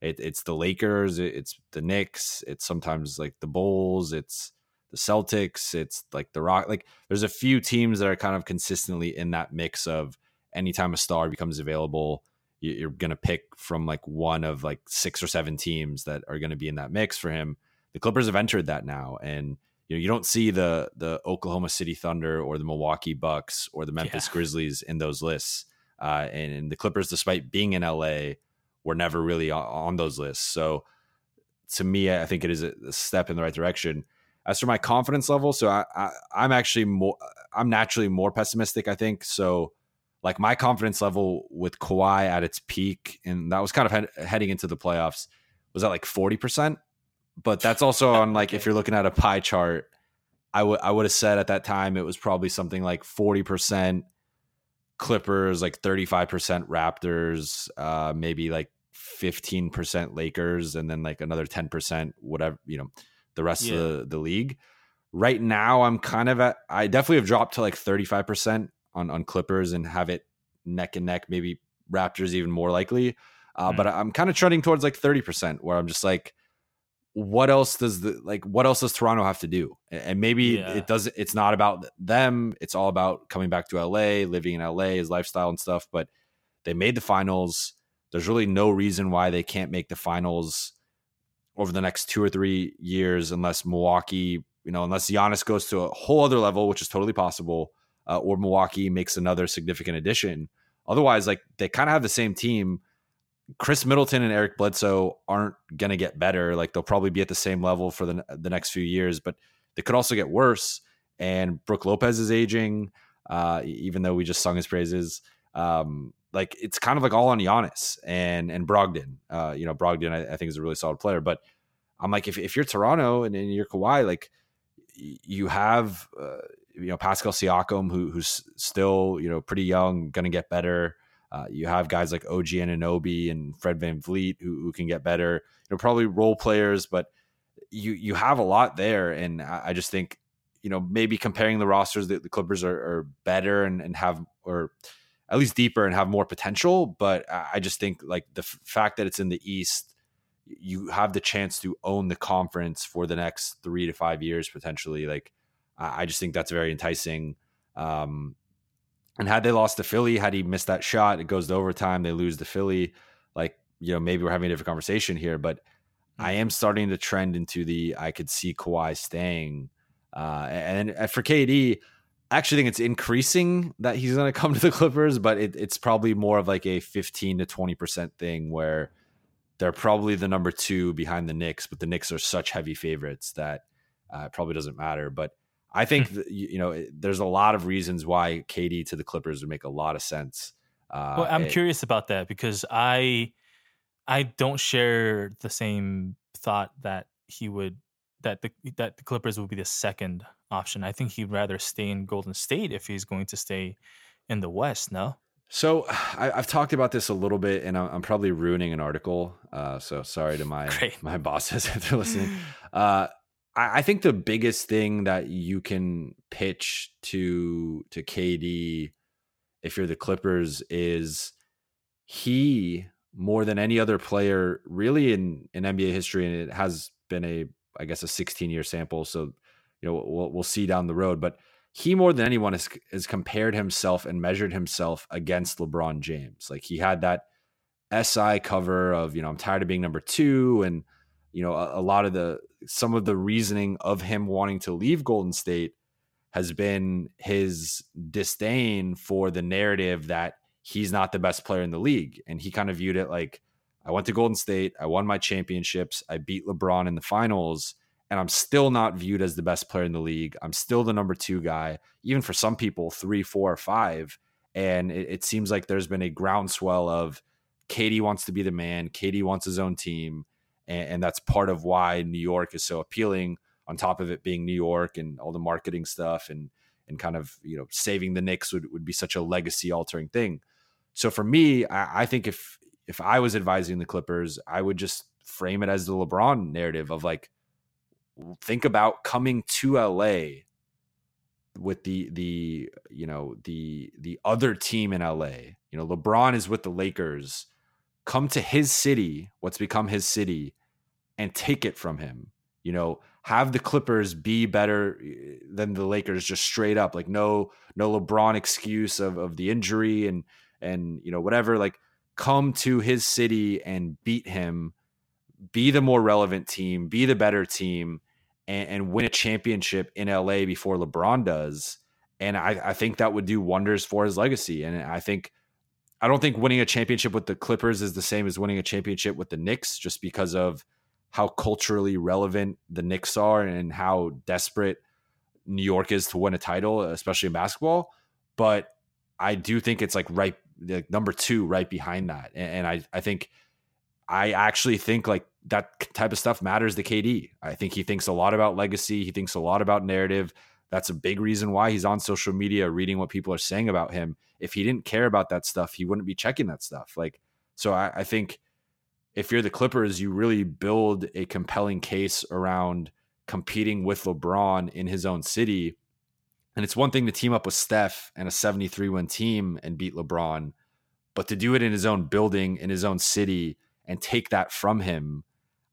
it, it's the Lakers, it's the Knicks, it's sometimes like the Bulls, it's the Celtics, it's like the Rock. Like there's a few teams that are kind of consistently in that mix of anytime a star becomes available, you're going to pick from like one of like six or seven teams that are going to be in that mix for him. The Clippers have entered that now, and you know you don't see the the Oklahoma City Thunder or the Milwaukee Bucks or the Memphis yeah. Grizzlies in those lists. Uh, and, and the Clippers, despite being in L A, were never really on, on those lists. So, to me, I think it is a, a step in the right direction. As for my confidence level, so I, I I'm actually more I'm naturally more pessimistic, I think. So, like my confidence level with Kawhi at its peak, and that was kind of he- heading into the playoffs, was at like forty percent. But that's also on like, if you're looking at a pie chart, I would I would have said at that time, it was probably something like forty percent Clippers, like thirty-five percent Raptors, uh, maybe like fifteen percent Lakers, and then like another ten percent whatever, you know, the rest yeah. of the, the league. Right now, I'm kind of at, I definitely have dropped to like thirty-five percent on, on Clippers and have it neck and neck, maybe Raptors even more likely. Uh, mm-hmm. But I'm kind of trending towards like thirty percent where I'm just like, what else does the, like, what else does Toronto have to do? And maybe yeah. it doesn't, it's not about them. It's all about coming back to L A, living in L A, his lifestyle and stuff, but they made the finals. There's really no reason why they can't make the finals over the next two or three years, unless Milwaukee, you know, unless Giannis goes to a whole other level, which is totally possible, uh, or Milwaukee makes another significant addition. Otherwise, like, they kind of have the same team. Khris Middleton and Eric Bledsoe aren't going to get better. Like, they'll probably be at the same level for the, the next few years, but they could also get worse. And Brooke Lopez is aging, uh, even though we just sung his praises. Um, like, it's kind of like all on Giannis and, and Brogdon. Uh, you know, Brogdon, I, I think, is a really solid player. But I'm like, if, if you're Toronto and, and you're Kawhi, like, you have, uh, you know, Pascal Siakam, who, who's still, you know, pretty young, going to get better. Uh, you have guys like O G Anunoby and Fred VanVleet who, who can get better. You know, probably role players, but you you have a lot there. And I, I just think, you know, maybe comparing the rosters, the, the Clippers are, are better and, and have, or at least deeper and have more potential. But I, I just think, like, the f- fact that it's in the East, you have the chance to own the conference for the next three to five years potentially. Like, I, I just think that's very enticing. Um, And had they lost to Philly, had he missed that shot, it goes to overtime, they lose to Philly. Like, you know, maybe we're having a different conversation here, but mm-hmm. I am starting to trend into the, I could see Kawhi staying. Uh, and, and for K D, I actually think it's increasing that he's going to come to the Clippers, but it, it's probably more of like a fifteen to twenty percent thing where they're probably the number two behind the Knicks, but the Knicks are such heavy favorites that uh, it probably doesn't matter. But I think, you know, there's a lot of reasons why K D to the Clippers would make a lot of sense. Uh, well, I'm it, curious about that because I I don't share the same thought that he would that the that the Clippers would be the second option. I think he'd rather stay in Golden State if he's going to stay in the West. No. So I, I've talked about this a little bit, and I'm, I'm probably ruining an article. Uh, so sorry to my Great. my bosses if they're listening. Uh, I think the biggest thing that you can pitch to to K D if you're the Clippers is he, more than any other player really in, in N B A history, and it has been a, I guess, a sixteen-year sample, so you know we'll, we'll see down the road, but he, more than anyone, has, has compared himself and measured himself against LeBron James. Like, he had that S I cover of, you know, I'm tired of being number two, and you know, a, a lot of the, some of the reasoning of him wanting to leave Golden State has been his disdain for the narrative that he's not the best player in the league. And he kind of viewed it like, I went to Golden State, I won my championships, I beat LeBron in the finals, and I'm still not viewed as the best player in the league. I'm still the number two guy, even for some people, three, four, or five. And it, it seems like there's been a groundswell of K D wants to be the man, K D wants his own team. And that's part of why New York is so appealing, on top of it being New York and all the marketing stuff and, and kind of, you know, saving the Knicks would, would be such a legacy altering thing. So for me, I, I think if, if I was advising the Clippers, I would just frame it as the LeBron narrative of, like, think about coming to L A with the, the, you know, the, the other team in L A, you know, LeBron is with the Lakers, come to his city, what's become his city, and take it from him. You know, have the Clippers be better than the Lakers, just straight up. Like, no, no LeBron excuse of, of the injury and, and, you know, whatever, like, come to his city and beat him, be the more relevant team, be the better team, and, and win a championship in L A before LeBron does. And I, I think that would do wonders for his legacy. And I think, I don't think winning a championship with the Clippers is the same as winning a championship with the Knicks, just because of how culturally relevant the Knicks are and how desperate New York is to win a title, especially in basketball. But I do think it's like right, like number two, right behind that. And, and I, I think, I actually think like that type of stuff matters to K D. I think he thinks a lot about legacy. He thinks a lot about narrative. That's a big reason why he's on social media reading what people are saying about him. If he didn't care about that stuff, he wouldn't be checking that stuff. Like, so I, I think if you're the Clippers, you really build a compelling case around competing with LeBron in his own city. And it's one thing to team up with Steph and a seventy-three win team and beat LeBron, but to do it in his own building, in his own city, and take that from him,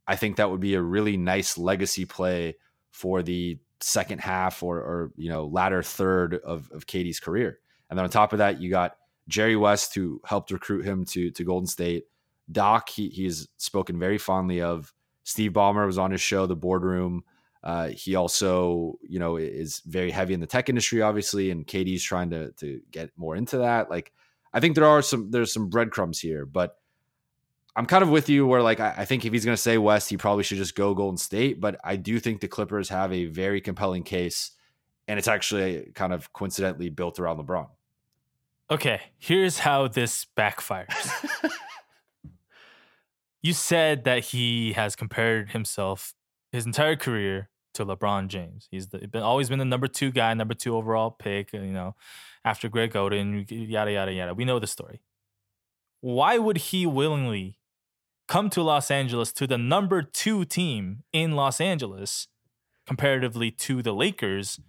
I think that would be a really nice legacy play for the second half or, or you know, latter third of, of K D's career. And then on top of that, you got Jerry West, who helped recruit him to, to Golden State. Doc, he, he's spoken very fondly of. Steve Ballmer was on his show, The Boardroom. Uh, he also, you know, is very heavy in the tech industry, obviously, and K D's trying to to get more into that. Like, I think there are some there's some breadcrumbs here, but I'm kind of with you where, like, I, I think if he's going to say West, he probably should just go Golden State. But I do think the Clippers have a very compelling case, and it's actually kind of coincidentally built around LeBron. Okay, here's how this backfires. You said that he has compared himself his entire career to LeBron James. He's the, been, always been the number two guy, number two overall pick, you know, after Greg Oden, yada, yada, yada. We know the story. Why would he willingly come to Los Angeles, to the number two team in Los Angeles, comparatively to the Lakers,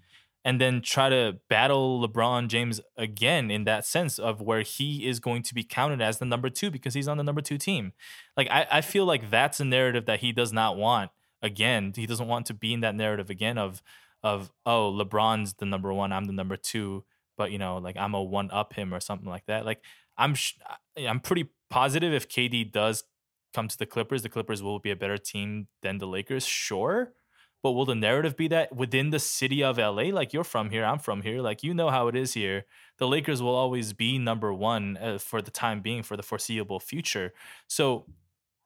and then try to battle LeBron James again in that sense of where he is going to be counted as the number two because he's on the number two team? Like, I, I feel like that's a narrative that he does not want. Again, he doesn't want to be in that narrative again of, of oh, LeBron's the number one, I'm the number two, but, you know, like, I'm a one-up him or something like that. Like, I'm sh- I'm pretty positive if K D does come to the Clippers, the Clippers will be a better team than the Lakers, sure. But will the narrative be that within the city of L A? Like, you're from here, I'm from here. Like, you know how it is here. The Lakers will always be number one uh, for the time being, for the foreseeable future. So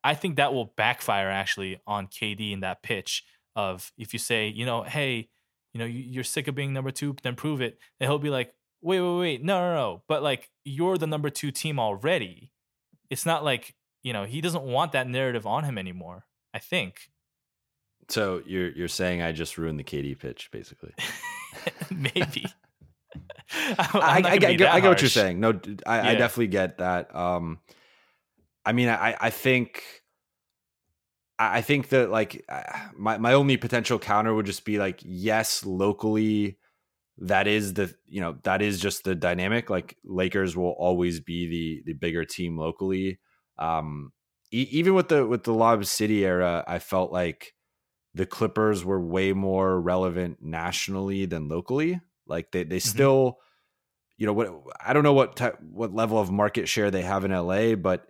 I think that will backfire actually on K D in that pitch of, if you say, you know, hey, you know, you're sick of being number two, then prove it. And he'll be like, wait, wait, wait, no, no, no. But, like, you're the number two team already. It's not like, you know, he doesn't want that narrative on him anymore, I think. So you're you're saying I just ruined the K D pitch, basically. Maybe. I, I, I get I what you're saying. No, I, yeah. I definitely get that. Um, I mean, I, I think, I think that, like, my, my only potential counter would just be like, yes, locally, that is the, you know, that is just the dynamic. Like, Lakers will always be the, the bigger team locally. Um, e- even with the, with the Lob City era, I felt like the Clippers were way more relevant nationally than locally. Like, they, they mm-hmm. still, you know, what, I don't know what, type, what level of market share they have in L A, but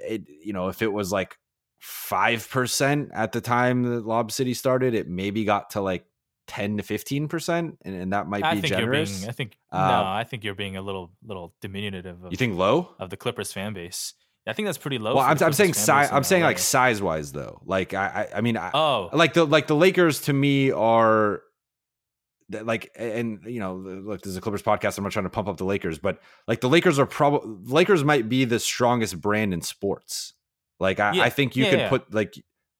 it, you know, if it was like five percent at the time that Lob City started, it maybe got to like ten to fifteen percent. And, and that might I be think generous. You're being, I think, uh, no, I think you're being a little, little diminutive. Of, you think low? Of the Clippers fan base. I think that's pretty low. Well, I'm, I'm saying size, I'm saying like size wise though. Like, I, I, I mean, I, oh, like the, like the Lakers to me are like, and you know, look, this is a Clippers podcast. I'm not trying to pump up the Lakers, but like the Lakers are probably, Lakers might be the strongest brand in sports. Like, I, yeah, I think you yeah, could yeah. put like,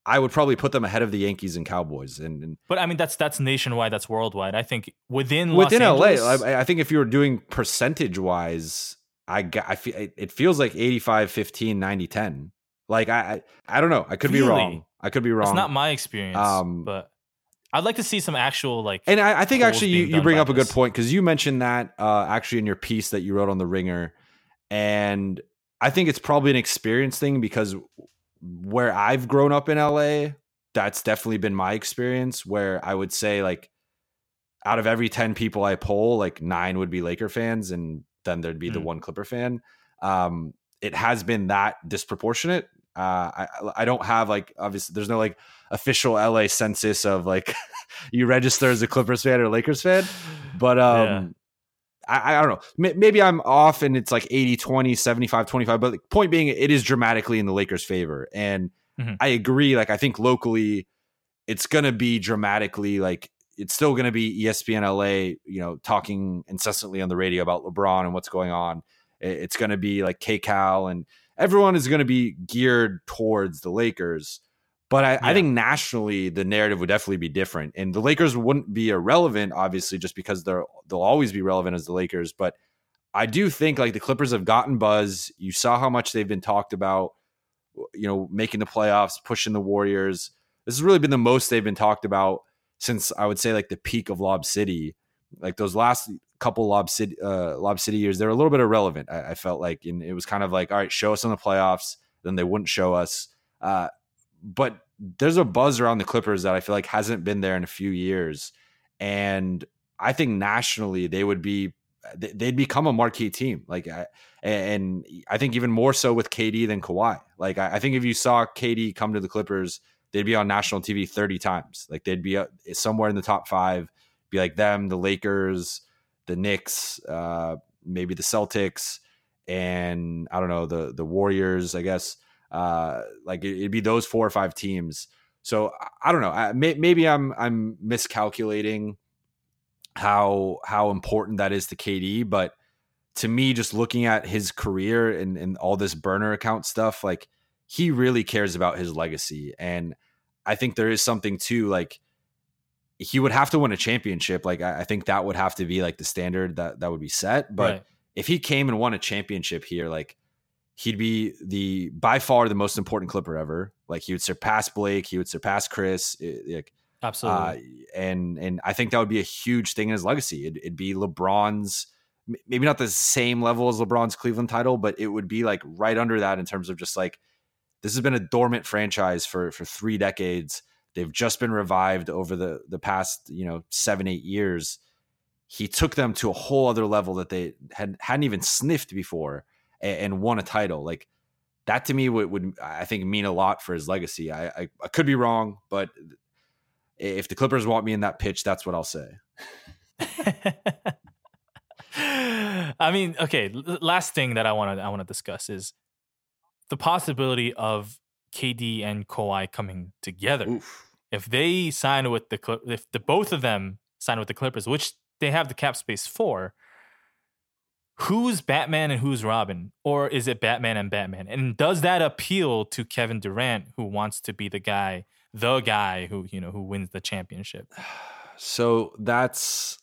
I would probably put them ahead of the Yankees and Cowboys. And, and but I mean, that's, that's nationwide. That's worldwide. I think within, within Los Angeles, L A, I, I think if you were doing percentage wise, I got, I feel it feels like eighty-five, fifteen, ninety, ten. Like I, I, I don't know. I could really? be wrong. I could be wrong. It's not my experience, um, but I'd like to see some actual like, and I, I think actually you, you bring up this. a good point. Cause you mentioned that uh, actually in your piece that you wrote on the Ringer. And I think it's probably an experience thing because where I've grown up in L A, that's definitely been my experience where I would say like out of every ten people I poll, like nine would be Laker fans and then there'd be mm. the one Clipper fan. Um, it has been that disproportionate. Uh, I, I don't have like, obviously there's no like official L A census of like, you register as a Clippers fan or Lakers fan, but um, yeah. I, I don't know. Maybe I'm off and it's like eighty, twenty, seventy-five, twenty-five, but the point being it is dramatically in the Lakers' favor. And mm-hmm. I agree. Like, I think locally it's going to be dramatically like, it's still going to be E S P N L A, you know, talking incessantly on the radio about LeBron and what's going on. It's going to be like K Cal and everyone is going to be geared towards the Lakers. But I, yeah. I think nationally, the narrative would definitely be different. And the Lakers wouldn't be irrelevant, obviously, just because they're, they'll always be relevant as the Lakers. But I do think, like, the Clippers have gotten buzz. You saw how much they've been talked about, you know, making the playoffs, pushing the Warriors. This has really been the most they've been talked about since, I would say, like, the peak of Lob City. Like, those last couple Lob City, uh, Lob City years, they're a little bit irrelevant, I, I felt like. And it was kind of like, all right, show us in the playoffs. Then they wouldn't show us. Uh, but there's a buzz around the Clippers that I feel like hasn't been there in a few years. And I think nationally they would be, they'd become a marquee team. Like, I, and I think even more so with K D than Kawhi. Like, I think if you saw K D come to the Clippers, they'd be on national T V thirty times. Like, they'd be somewhere in the top five, be like them, the Lakers, the Knicks, uh, maybe the Celtics, and I don't know, the, the Warriors, I guess. Uh, like, it'd be those four or five teams. So I don't know. I, may, maybe I'm I'm miscalculating how how important that is to K D. But to me, just looking at his career and, and all this burner account stuff, like, he really cares about his legacy. And I think there is something too, like, he would have to win a championship. Like, I, I think that would have to be like the standard that, that would be set. But right. if he came and won a championship here, like, he'd be the by far the most important Clipper ever. Like, he would surpass Blake, he would surpass Chris. Like, absolutely. Uh, and and I think that would be a huge thing in his legacy. It'd, it'd be LeBron's, maybe not the same level as LeBron's Cleveland title, but it would be like right under that in terms of just like, this has been a dormant franchise for for three decades. They've just been revived over the the past, you know, seven, eight years. He took them to a whole other level that they had hadn't even sniffed before. And won a title. Like, that to me would, would I think mean a lot for his legacy. I, I I could be wrong, but if the Clippers want me in that pitch, that's what I'll say. I mean, okay. Last thing that I want to I want to discuss is the possibility of K D and Kawhi coming together. Oof. If they sign with the if the both of them sign with the Clippers, which they have the cap space for. Who's Batman and who's Robin? Or is it Batman and Batman? And does that appeal to Kevin Durant, who wants to be the guy, the guy who, you know, who wins the championship? So that's,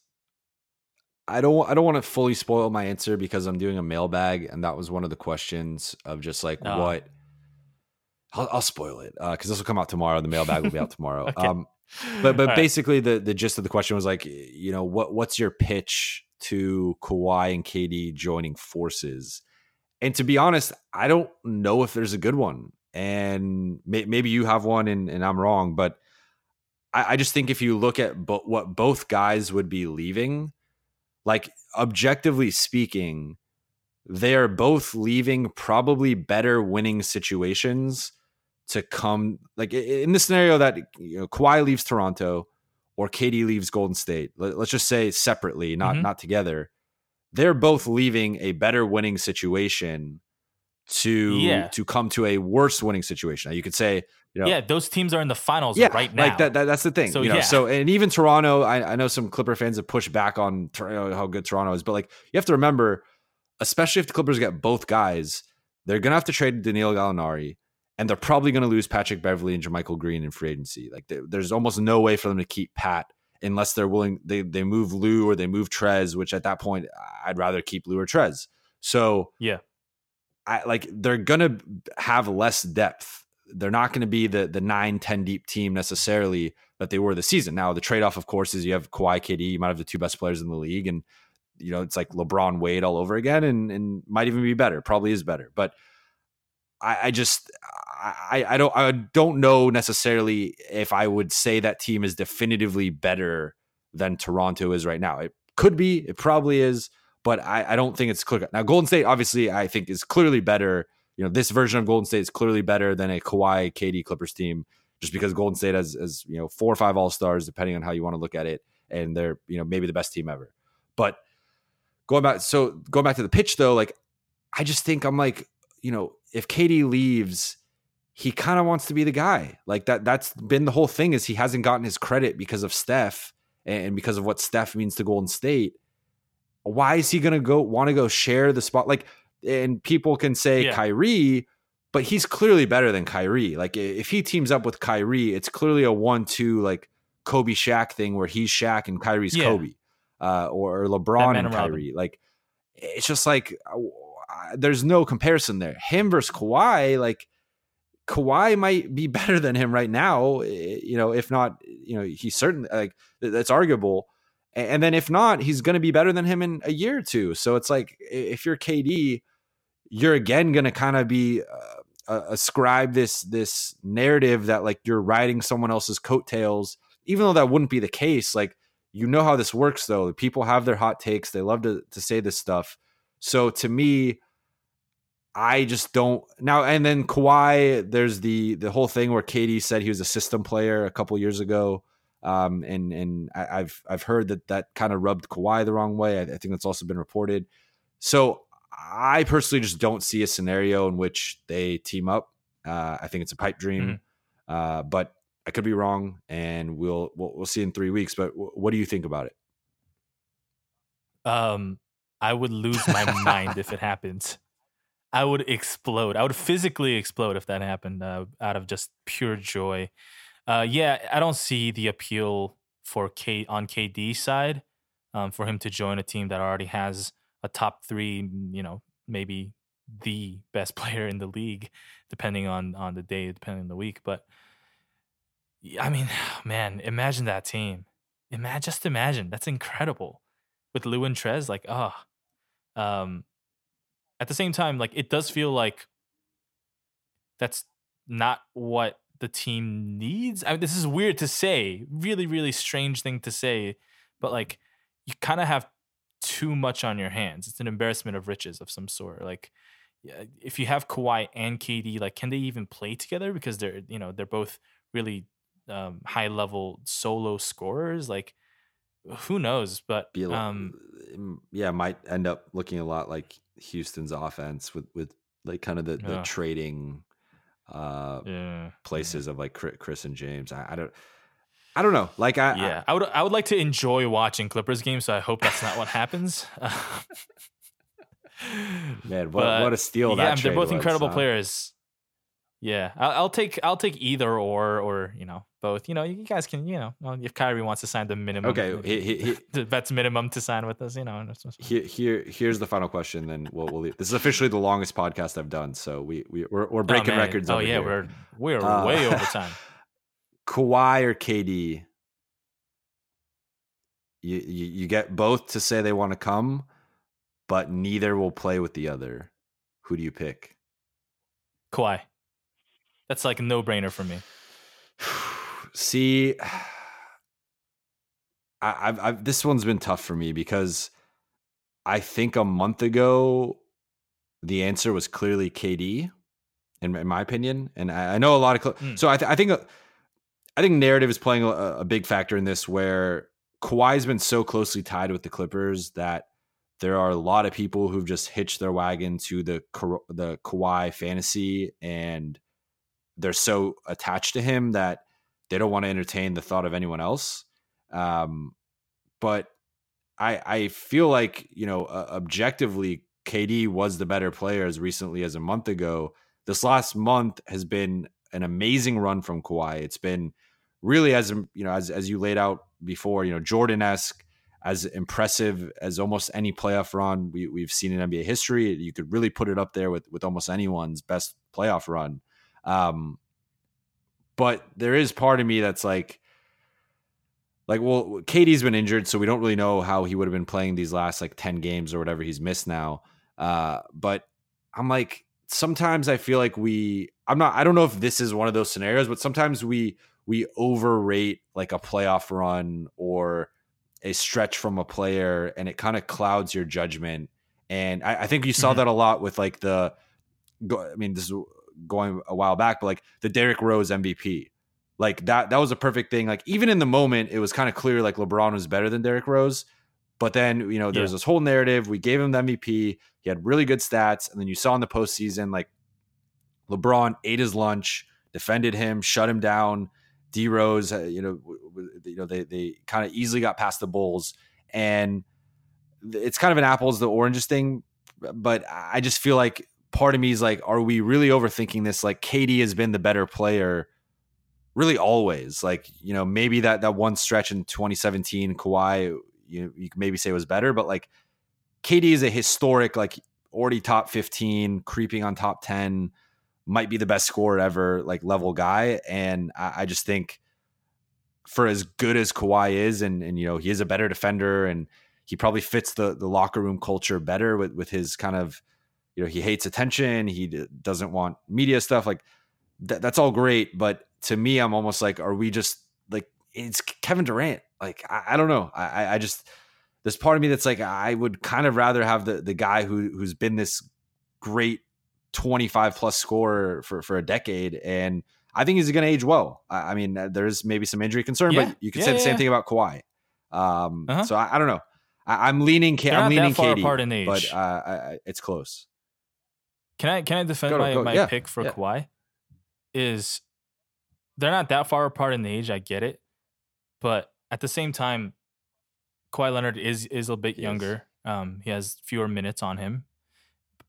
I don't, I don't want to fully spoil my answer because I'm doing a mailbag. And that was one of the questions of just like, no. what, I'll, I'll spoil it. Uh, Cause this will come out tomorrow. The mailbag will be out tomorrow. okay. Um, but, but All basically right. the, the gist of the question was like, you know, what, what's your pitch to Kawhi and K D joining forces? And to be honest, I don't know if there's a good one, and may, maybe you have one and, and I'm wrong, but I, I just think if you look at bo- what both guys would be leaving, like objectively speaking, they're both leaving probably better winning situations to come. Like in the scenario that, you know, Kawhi leaves Toronto, or K D leaves Golden State, let's just say separately, not, mm-hmm. not together. They're both leaving a better winning situation to, yeah. to come to a worse winning situation. Now you could say, you know, yeah, those teams are in the finals yeah, right now. Like that, that, that's the thing. So, you know, yeah. so, and even Toronto, I, I know some Clipper fans have pushed back on how good Toronto is, but like, you have to remember, especially if the Clippers get both guys, they're going to have to trade Danilo Gallinari. And they're probably going to lose Patrick Beverly and JaMychal Green in free agency. Like they, there's almost no way for them to keep Pat unless they're willing. They they move Lou or they move Trez, which at that point I'd rather keep Lou or Trez. So yeah, I like they're going to have less depth. They're not going to be the the nine ten deep team necessarily that they were this season. Now the trade off, of course, is you have Kawhi, K D. You might have the two best players in the league, and you know it's like LeBron, Wade all over again, and and might even be better. Probably is better, but. I just, I, I don't, I don't know necessarily if I would say that team is definitively better than Toronto is right now. It could be, it probably is, but I, I don't think it's clear. Now, Golden State, obviously, I think is clearly better. You know, this version of Golden State is clearly better than a Kawhi, K D Clippers team, just because Golden State has, has, you know, four or five all-stars, depending on how you want to look at it. And they're, you know, maybe the best team ever, but going back. So going back to the pitch though, like, I just think I'm like, you know, if K D leaves, he kind of wants to be the guy. Like that, that's been the whole thing is he hasn't gotten his credit because of Steph and because of what Steph means to Golden State. Why is he going to go want to go share the spot? Like, and people can say yeah. Kyrie, but he's clearly better than Kyrie. Like if he teams up with Kyrie, it's clearly a one two like Kobe Shaq thing where he's Shaq and Kyrie's yeah. Kobe uh, or LeBron and Kyrie. Robin. Like it's just like there's no comparison there. Him versus Kawhi, like Kawhi might be better than him right now. You know, if not, you know, he's certainly like that's arguable. And then if not, he's going to be better than him in a year or two. So it's like if you're K D, you're again going to kind of be uh, ascribe this this narrative that like you're riding someone else's coattails, even though that wouldn't be the case. Like, you know how this works, though. People have their hot takes. They love to to say this stuff. So to me, I just don't now. And then Kawhi, there's the the whole thing where K D said he was a system player a couple years ago. Um, and and I, I've I've heard that that kind of rubbed Kawhi the wrong way. I, I think that's also been reported. So I personally just don't see a scenario in which they team up. Uh, I think it's a pipe dream, mm-hmm. uh, but I could be wrong, and we'll we'll, we'll see in three weeks. But w- what do you think about it? Um, I would lose my mind if it happens. I would explode. I would physically explode if that happened uh, out of just pure joy. Uh, yeah, I don't see the appeal for K on K D's side um, for him to join a team that already has a top three, you know, maybe the best player in the league, depending on, on the day, depending on the week. But I mean, man, imagine that team. Imagine, just imagine. That's incredible. With Lou and Trez, like, oh. Um, at the same time, like, it does feel like that's not what the team needs. I mean, this is weird to say, really, really strange thing to say, but like you kind of have too much on your hands. It's an embarrassment of riches of some sort. Like if you have Kawhi and K D, like can they even play together? Because they're, you know, they're both really um, high level solo scorers. Like who knows, but Be a lot, um, yeah, might end up looking a lot like Houston's offense with, with like kind of the, the yeah. trading uh yeah. places yeah. of like Chris and James. I, I don't I don't know. Like I Yeah, I, I would I would like to enjoy watching Clippers games, so I hope that's not what happens. Man, what but, what a steal yeah, that trade. Yeah, they're both was, incredible huh? players. Yeah. I'll, I'll take I'll take either or or, you know, both. You know, you guys can, you know, if Kyrie wants to sign the minimum. Okay, he, he, he, the vet's minimum to sign with us, you know. Here, here here's the final question then we'll we'll leave. This is officially the longest podcast I've done, so we we we're, we're breaking oh, records oh, over yeah, here. Oh yeah, we're we're uh, way over time. Kawhi or K D? You, you you get both to say they want to come, but neither will play with the other. Who do you pick? Kawhi. That's like a no-brainer for me. See, I, I've, I've, this one's been tough for me because I think a month ago, the answer was clearly K D, in, in my opinion. And I, I know a lot of... Cl- mm. So I, th- I think I think narrative is playing a, a big factor in this where Kawhi's been so closely tied with the Clippers that there are a lot of people who've just hitched their wagon to the the Kawhi fantasy, and they're so attached to him that they don't want to entertain the thought of anyone else. Um, but I, I feel like, you know, uh, objectively, K D was the better player as recently as a month ago. This last month has been an amazing run from Kawhi. It's been really, as you know, as as you laid out before, you know, Jordan-esque, as impressive as almost any playoff run we, we've seen in N B A history. You could really put it up there with, with almost anyone's best playoff run. Um, but there is part of me that's like, like, well, K D's been injured, so we don't really know how he would have been playing these last like ten games or whatever he's missed now. Uh, but I'm like, sometimes I feel like we, I'm not, I don't know if this is one of those scenarios, but sometimes we, we overrate like a playoff run or a stretch from a player, and it kind of clouds your judgment. And I, I think you saw mm-hmm. that a lot with like the, I mean, this is going a while back, but like the Derrick Rose M V P, like that, that was a perfect thing. Like even in the moment, it was kind of clear, like LeBron was better than Derrick Rose, but then, you know, there's yeah. this whole narrative. We gave him the M V P. He had really good stats. And then you saw in the postseason, like LeBron ate his lunch, defended him, shut him down. D Rose, you know, you know, they, they kind of easily got past the Bulls, and it's kind of an apples to oranges thing, but I just feel like part of me is like, are we really overthinking this? Like, K D has been the better player really always. Like, you know, maybe that, that one stretch in twenty seventeen, Kawhi, you, you could maybe say was better, but like K D is a historic, like already top fifteen, creeping on top ten, might be the best scorer ever, like level guy. And I, I just think for as good as Kawhi is, and, and, you know, he is a better defender and he probably fits the the locker room culture better with, with his kind of, you know, he hates attention. He d- doesn't want media stuff. Like th- that's all great. But to me, I'm almost like, are we just like, it's Kevin Durant. Like, I, I don't know. I, I just, there's part of me that's like, I would kind of rather have the, the guy who, who's been this great twenty-five plus scorer for, for a decade. And I think he's going to age well. I, I mean, there's maybe some injury concern, yeah. but you could yeah, say yeah, the same yeah. thing about Kawhi. Um, uh-huh. So I, I don't know. I, I'm leaning, K- I'm leaning K D, apart in age. but uh, I, it's close. Can I can I defend go, my, go. my yeah. pick for yeah. Kawhi? Is they're not that far apart in the age, I get it. But at the same time, Kawhi Leonard is is a bit yes. younger. Um, he has fewer minutes on him.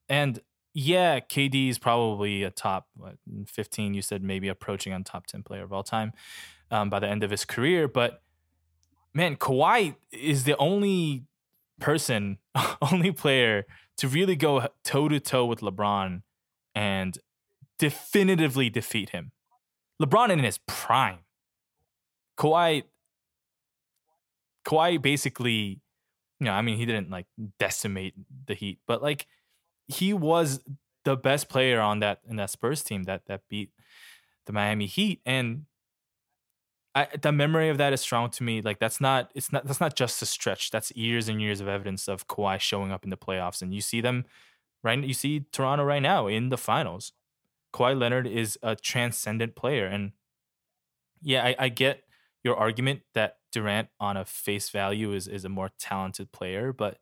And yeah, K D is probably a top what, fifteen, you said, maybe approaching on top ten player of all time um, by the end of his career. But man, Kawhi is the only person, only player to really go toe-to-toe with LeBron and definitively defeat him. LeBron in his prime. Kawhi, Kawhi basically, you know, I mean, he didn't, like, decimate the Heat, but, like, he was the best player on that in that Spurs team that that beat the Miami Heat. And I, the memory of that is strong to me. Like, that's not, it's not, that's not just a stretch. That's years and years of evidence of Kawhi showing up in the playoffs. And you see them, right? You see Toronto right now in the finals. Kawhi Leonard is a transcendent player. And yeah, I, I get your argument that Durant on a face value is, is a more talented player, but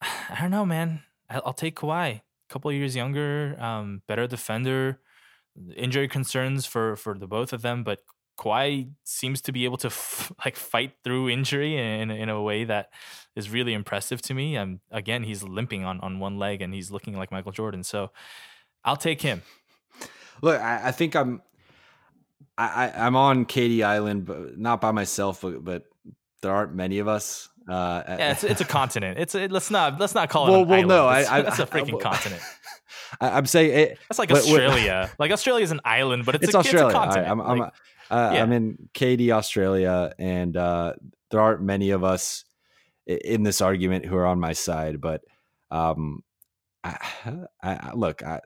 I don't know, man. I'll take Kawhi. A couple of years younger, um, better defender, injury concerns for, for the both of them, but Kawhi seems to be able to f- like fight through injury in, in in a way that is really impressive to me. Um, again, he's limping on, on one leg and he's looking like Michael Jordan. So I'll take him. Look, I, I think I'm I, I, I'm on K D Island, but not by myself. But, but there aren't many of us. Uh, yeah, it's, it's a continent. It's a, let's not let's not call it. Well, an well, island. no, I, I, that's a freaking I, I, continent. I, I'm saying it, that's like what, Australia. What, like Australia is an island, but it's, it's a, Australia. It's a continent. I, I'm. I'm like, Uh, yeah. I'm in K D, Australia, and uh, there aren't many of us in this argument who are on my side. But um, I, I, look, I,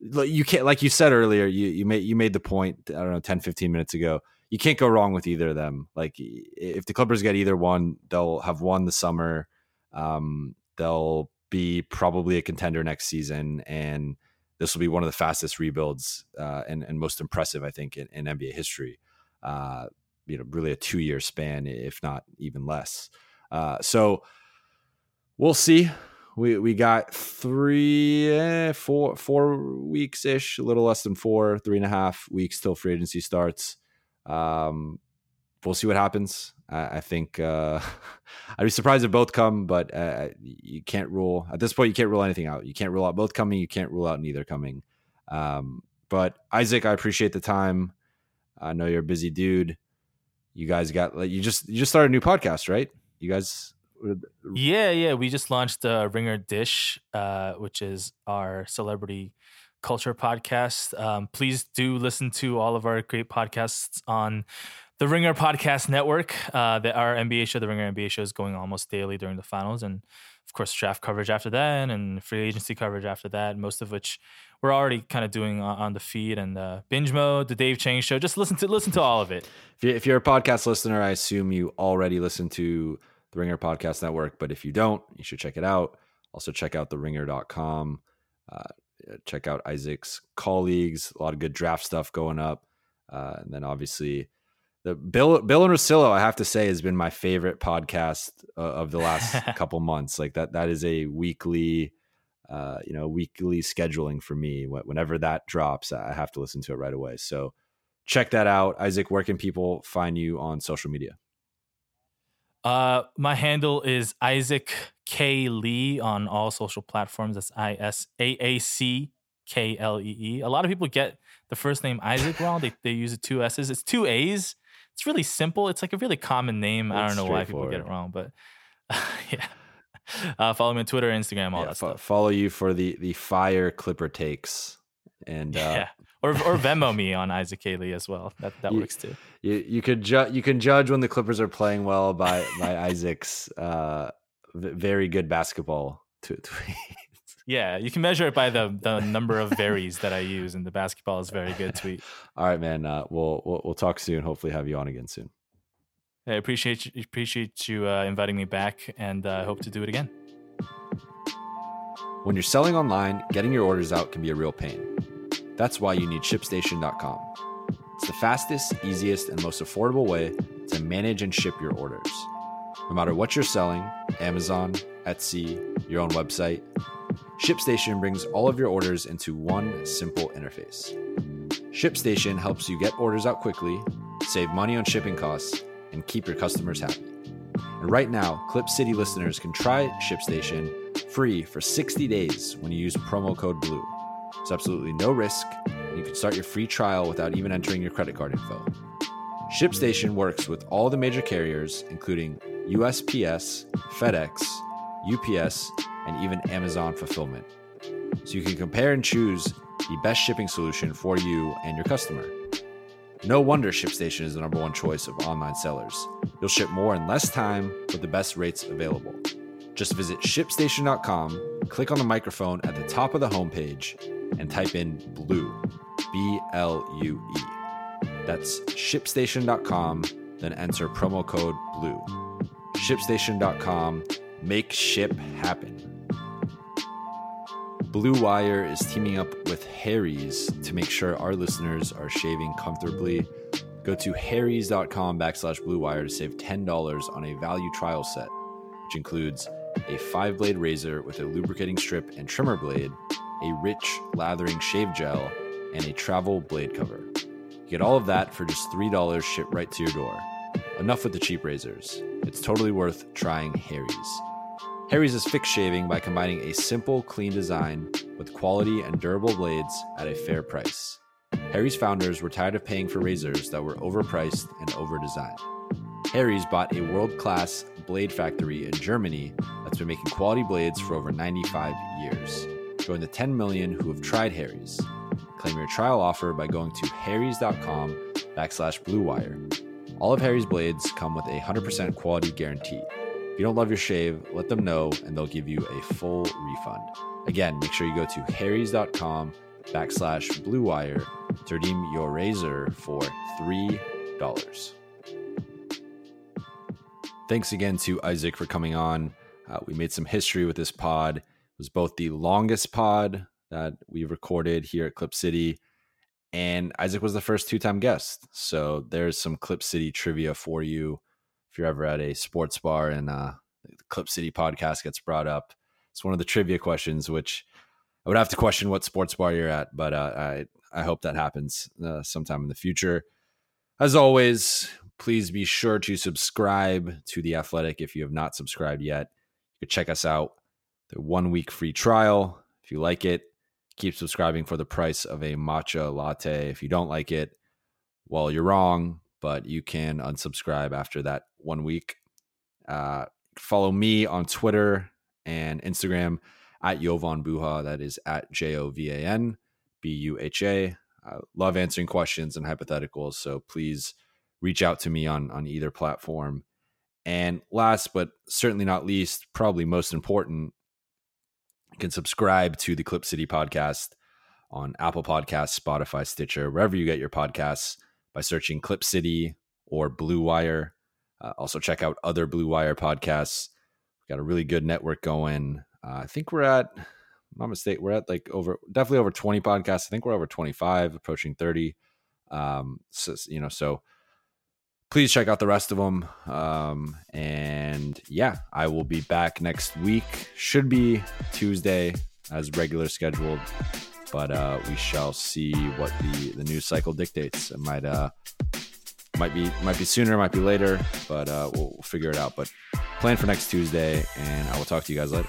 look, you can't, like you said earlier, you you made you made the point. I don't know, ten, fifteen minutes ago. You can't go wrong with either of them. Like, if the Clippers get either one, they'll have won the summer. Um, they'll be probably a contender next season, and this will be one of the fastest rebuilds uh, and and most impressive, I think, in, in N B A history. Uh, you know, really a two-year span, if not even less. Uh, so we'll see. We we got three, eh, four, four weeks ish, a little less than four, three and a half weeks till free agency starts. Um, we'll see what happens. I, I think uh, I'd be surprised if both come, but uh, you can't rule at this point. You can't rule anything out. You can't rule out both coming. You can't rule out neither coming. Um, but Isaac, I appreciate the time. I know you're a busy dude. You guys got like you just you just started a new podcast, right? You guys, yeah, yeah. We just launched uh, Ringer Dish, uh, which is our celebrity culture podcast. Um, please do listen to all of our great podcasts on the Ringer Podcast Network. Uh, that our N B A show, the Ringer N B A show, is going almost daily during the finals, and of course, draft coverage after that, and free agency coverage after that. Most of which we're already kind of doing on the feed and uh, binge mode, the Dave Chang show. Just listen to listen to all of it. If you're, if you're a podcast listener, I assume you already listen to the Ringer Podcast Network. But if you don't, you should check it out. Also, check out the ringer dot com. Uh, check out Isaac's colleagues. A lot of good draft stuff going up. Uh, and then obviously, the Bill Bill and Russillo, I have to say, has been my favorite podcast uh, of the last couple months. Like that that is a weekly. Uh, you know, weekly scheduling for me. Whenever that drops, I have to listen to it right away. So check that out. Isaac, where can people find you on social media? Uh, my handle is Isaac K Lee on all social platforms. That's I S A A C K L E E. A lot of people get the first name Isaac wrong. They they use it two S's. It's two A's. It's really simple. It's like a really common name. It's I don't know why people get it wrong, but uh, yeah. Uh, follow me on Twitter, Instagram, all yeah, that fo- stuff. Follow you for the the fire Clipper takes, and uh, yeah, or or Venmo me on Isaac Haley as well. That that you, works too. You you could ju- you can judge when the Clippers are playing well by by Isaac's uh, v- very good basketball tweets. Yeah, you can measure it by the the number of varies that I use in the basketball is very good tweet. All right, man. Uh, we'll, we'll we'll talk soon. Hopefully, have you on again soon. I appreciate you, appreciate you uh, inviting me back, and I uh, hope to do it again. When you're selling online, getting your orders out can be a real pain. That's why you need ShipStation dot com. It's the fastest, easiest, and most affordable way to manage and ship your orders. No matter what you're selling, Amazon, Etsy, your own website, ShipStation brings all of your orders into one simple interface. ShipStation helps you get orders out quickly, save money on shipping costs, and keep your customers happy. And right now, Clip City listeners can try ShipStation free for sixty days when you use promo code BLUE. It's absolutely no risk, and you can start your free trial without even entering your credit card info. ShipStation works with all the major carriers, including U S P S, FedEx, U P S, and even Amazon Fulfillment. So you can compare and choose the best shipping solution for you and your customer. No wonder ShipStation is the number one choice of online sellers. You'll ship more in less time with the best rates available. Just visit ShipStation dot com, click on the microphone at the top of the homepage, and type in BLUE, B L U E. That's ShipStation dot com, then enter promo code BLUE. ShipStation dot com, make ship happen. Blue Wire is teaming up with Harry's to make sure our listeners are shaving comfortably. Go to harrys.com backslash Blue Wire to save ten dollars on a value trial set, which includes a five-blade razor with a lubricating strip and trimmer blade, a rich lathering shave gel, and a travel blade cover. You get all of that for just three dollars shipped right to your door. Enough with the cheap razors. It's totally worth trying Harry's. Harry's is fixed shaving by combining a simple, clean design with quality and durable blades at a fair price. Harry's founders were tired of paying for razors that were overpriced and overdesigned. Harry's bought a world-class blade factory in Germany that's been making quality blades for over ninety-five years. Join the ten million who have tried Harry's. Claim your trial offer by going to harrys.com backslash blue wire. All of Harry's blades come with a one hundred percent quality guarantee. If you don't love your shave, let them know and they'll give you a full refund. Again, make sure you go to harrys.com backslash blue wire to redeem your razor for three dollars. Thanks again to Isaac for coming on. Uh, we made some history with this pod. It was both the longest pod that we recorded here at Clip City, and Isaac was the first two-time guest. So there's some Clip City trivia for you. If you're ever at a sports bar and uh, the Clip City podcast gets brought up, it's one of the trivia questions, which I would have to question what sports bar you're at, but uh, I, I hope that happens uh, sometime in the future. As always, please be sure to subscribe to The Athletic if you have not subscribed yet. You can check us out. The one-week free trial. If you like it, keep subscribing for the price of a matcha latte. If you don't like it, well, you're wrong, but you can unsubscribe after that one week. Uh, follow me on Twitter and Instagram at Jovan Buha. That is at J O V A N B U H A. I love answering questions and hypotheticals, so please reach out to me on, on either platform. And last but certainly not least, probably most important, you can subscribe to the Clip City podcast on Apple Podcasts, Spotify, Stitcher, wherever you get your podcasts, by searching Clip City or Blue Wire. Uh, also check out other Blue Wire podcasts. We've got a really good network going. Uh, I think we're at, if I'm not mistaken, we're at like over, definitely over twenty podcasts. I think we're over twenty-five, approaching thirty. Um, so, you know, so please check out the rest of them. Um, and yeah, I will be back next week. Should be Tuesday as regular scheduled. But uh, we shall see what the, the news cycle dictates. It might uh might be might be sooner, might be later, but uh, we'll, we'll figure it out. But plan for next Tuesday, and I will talk to you guys later.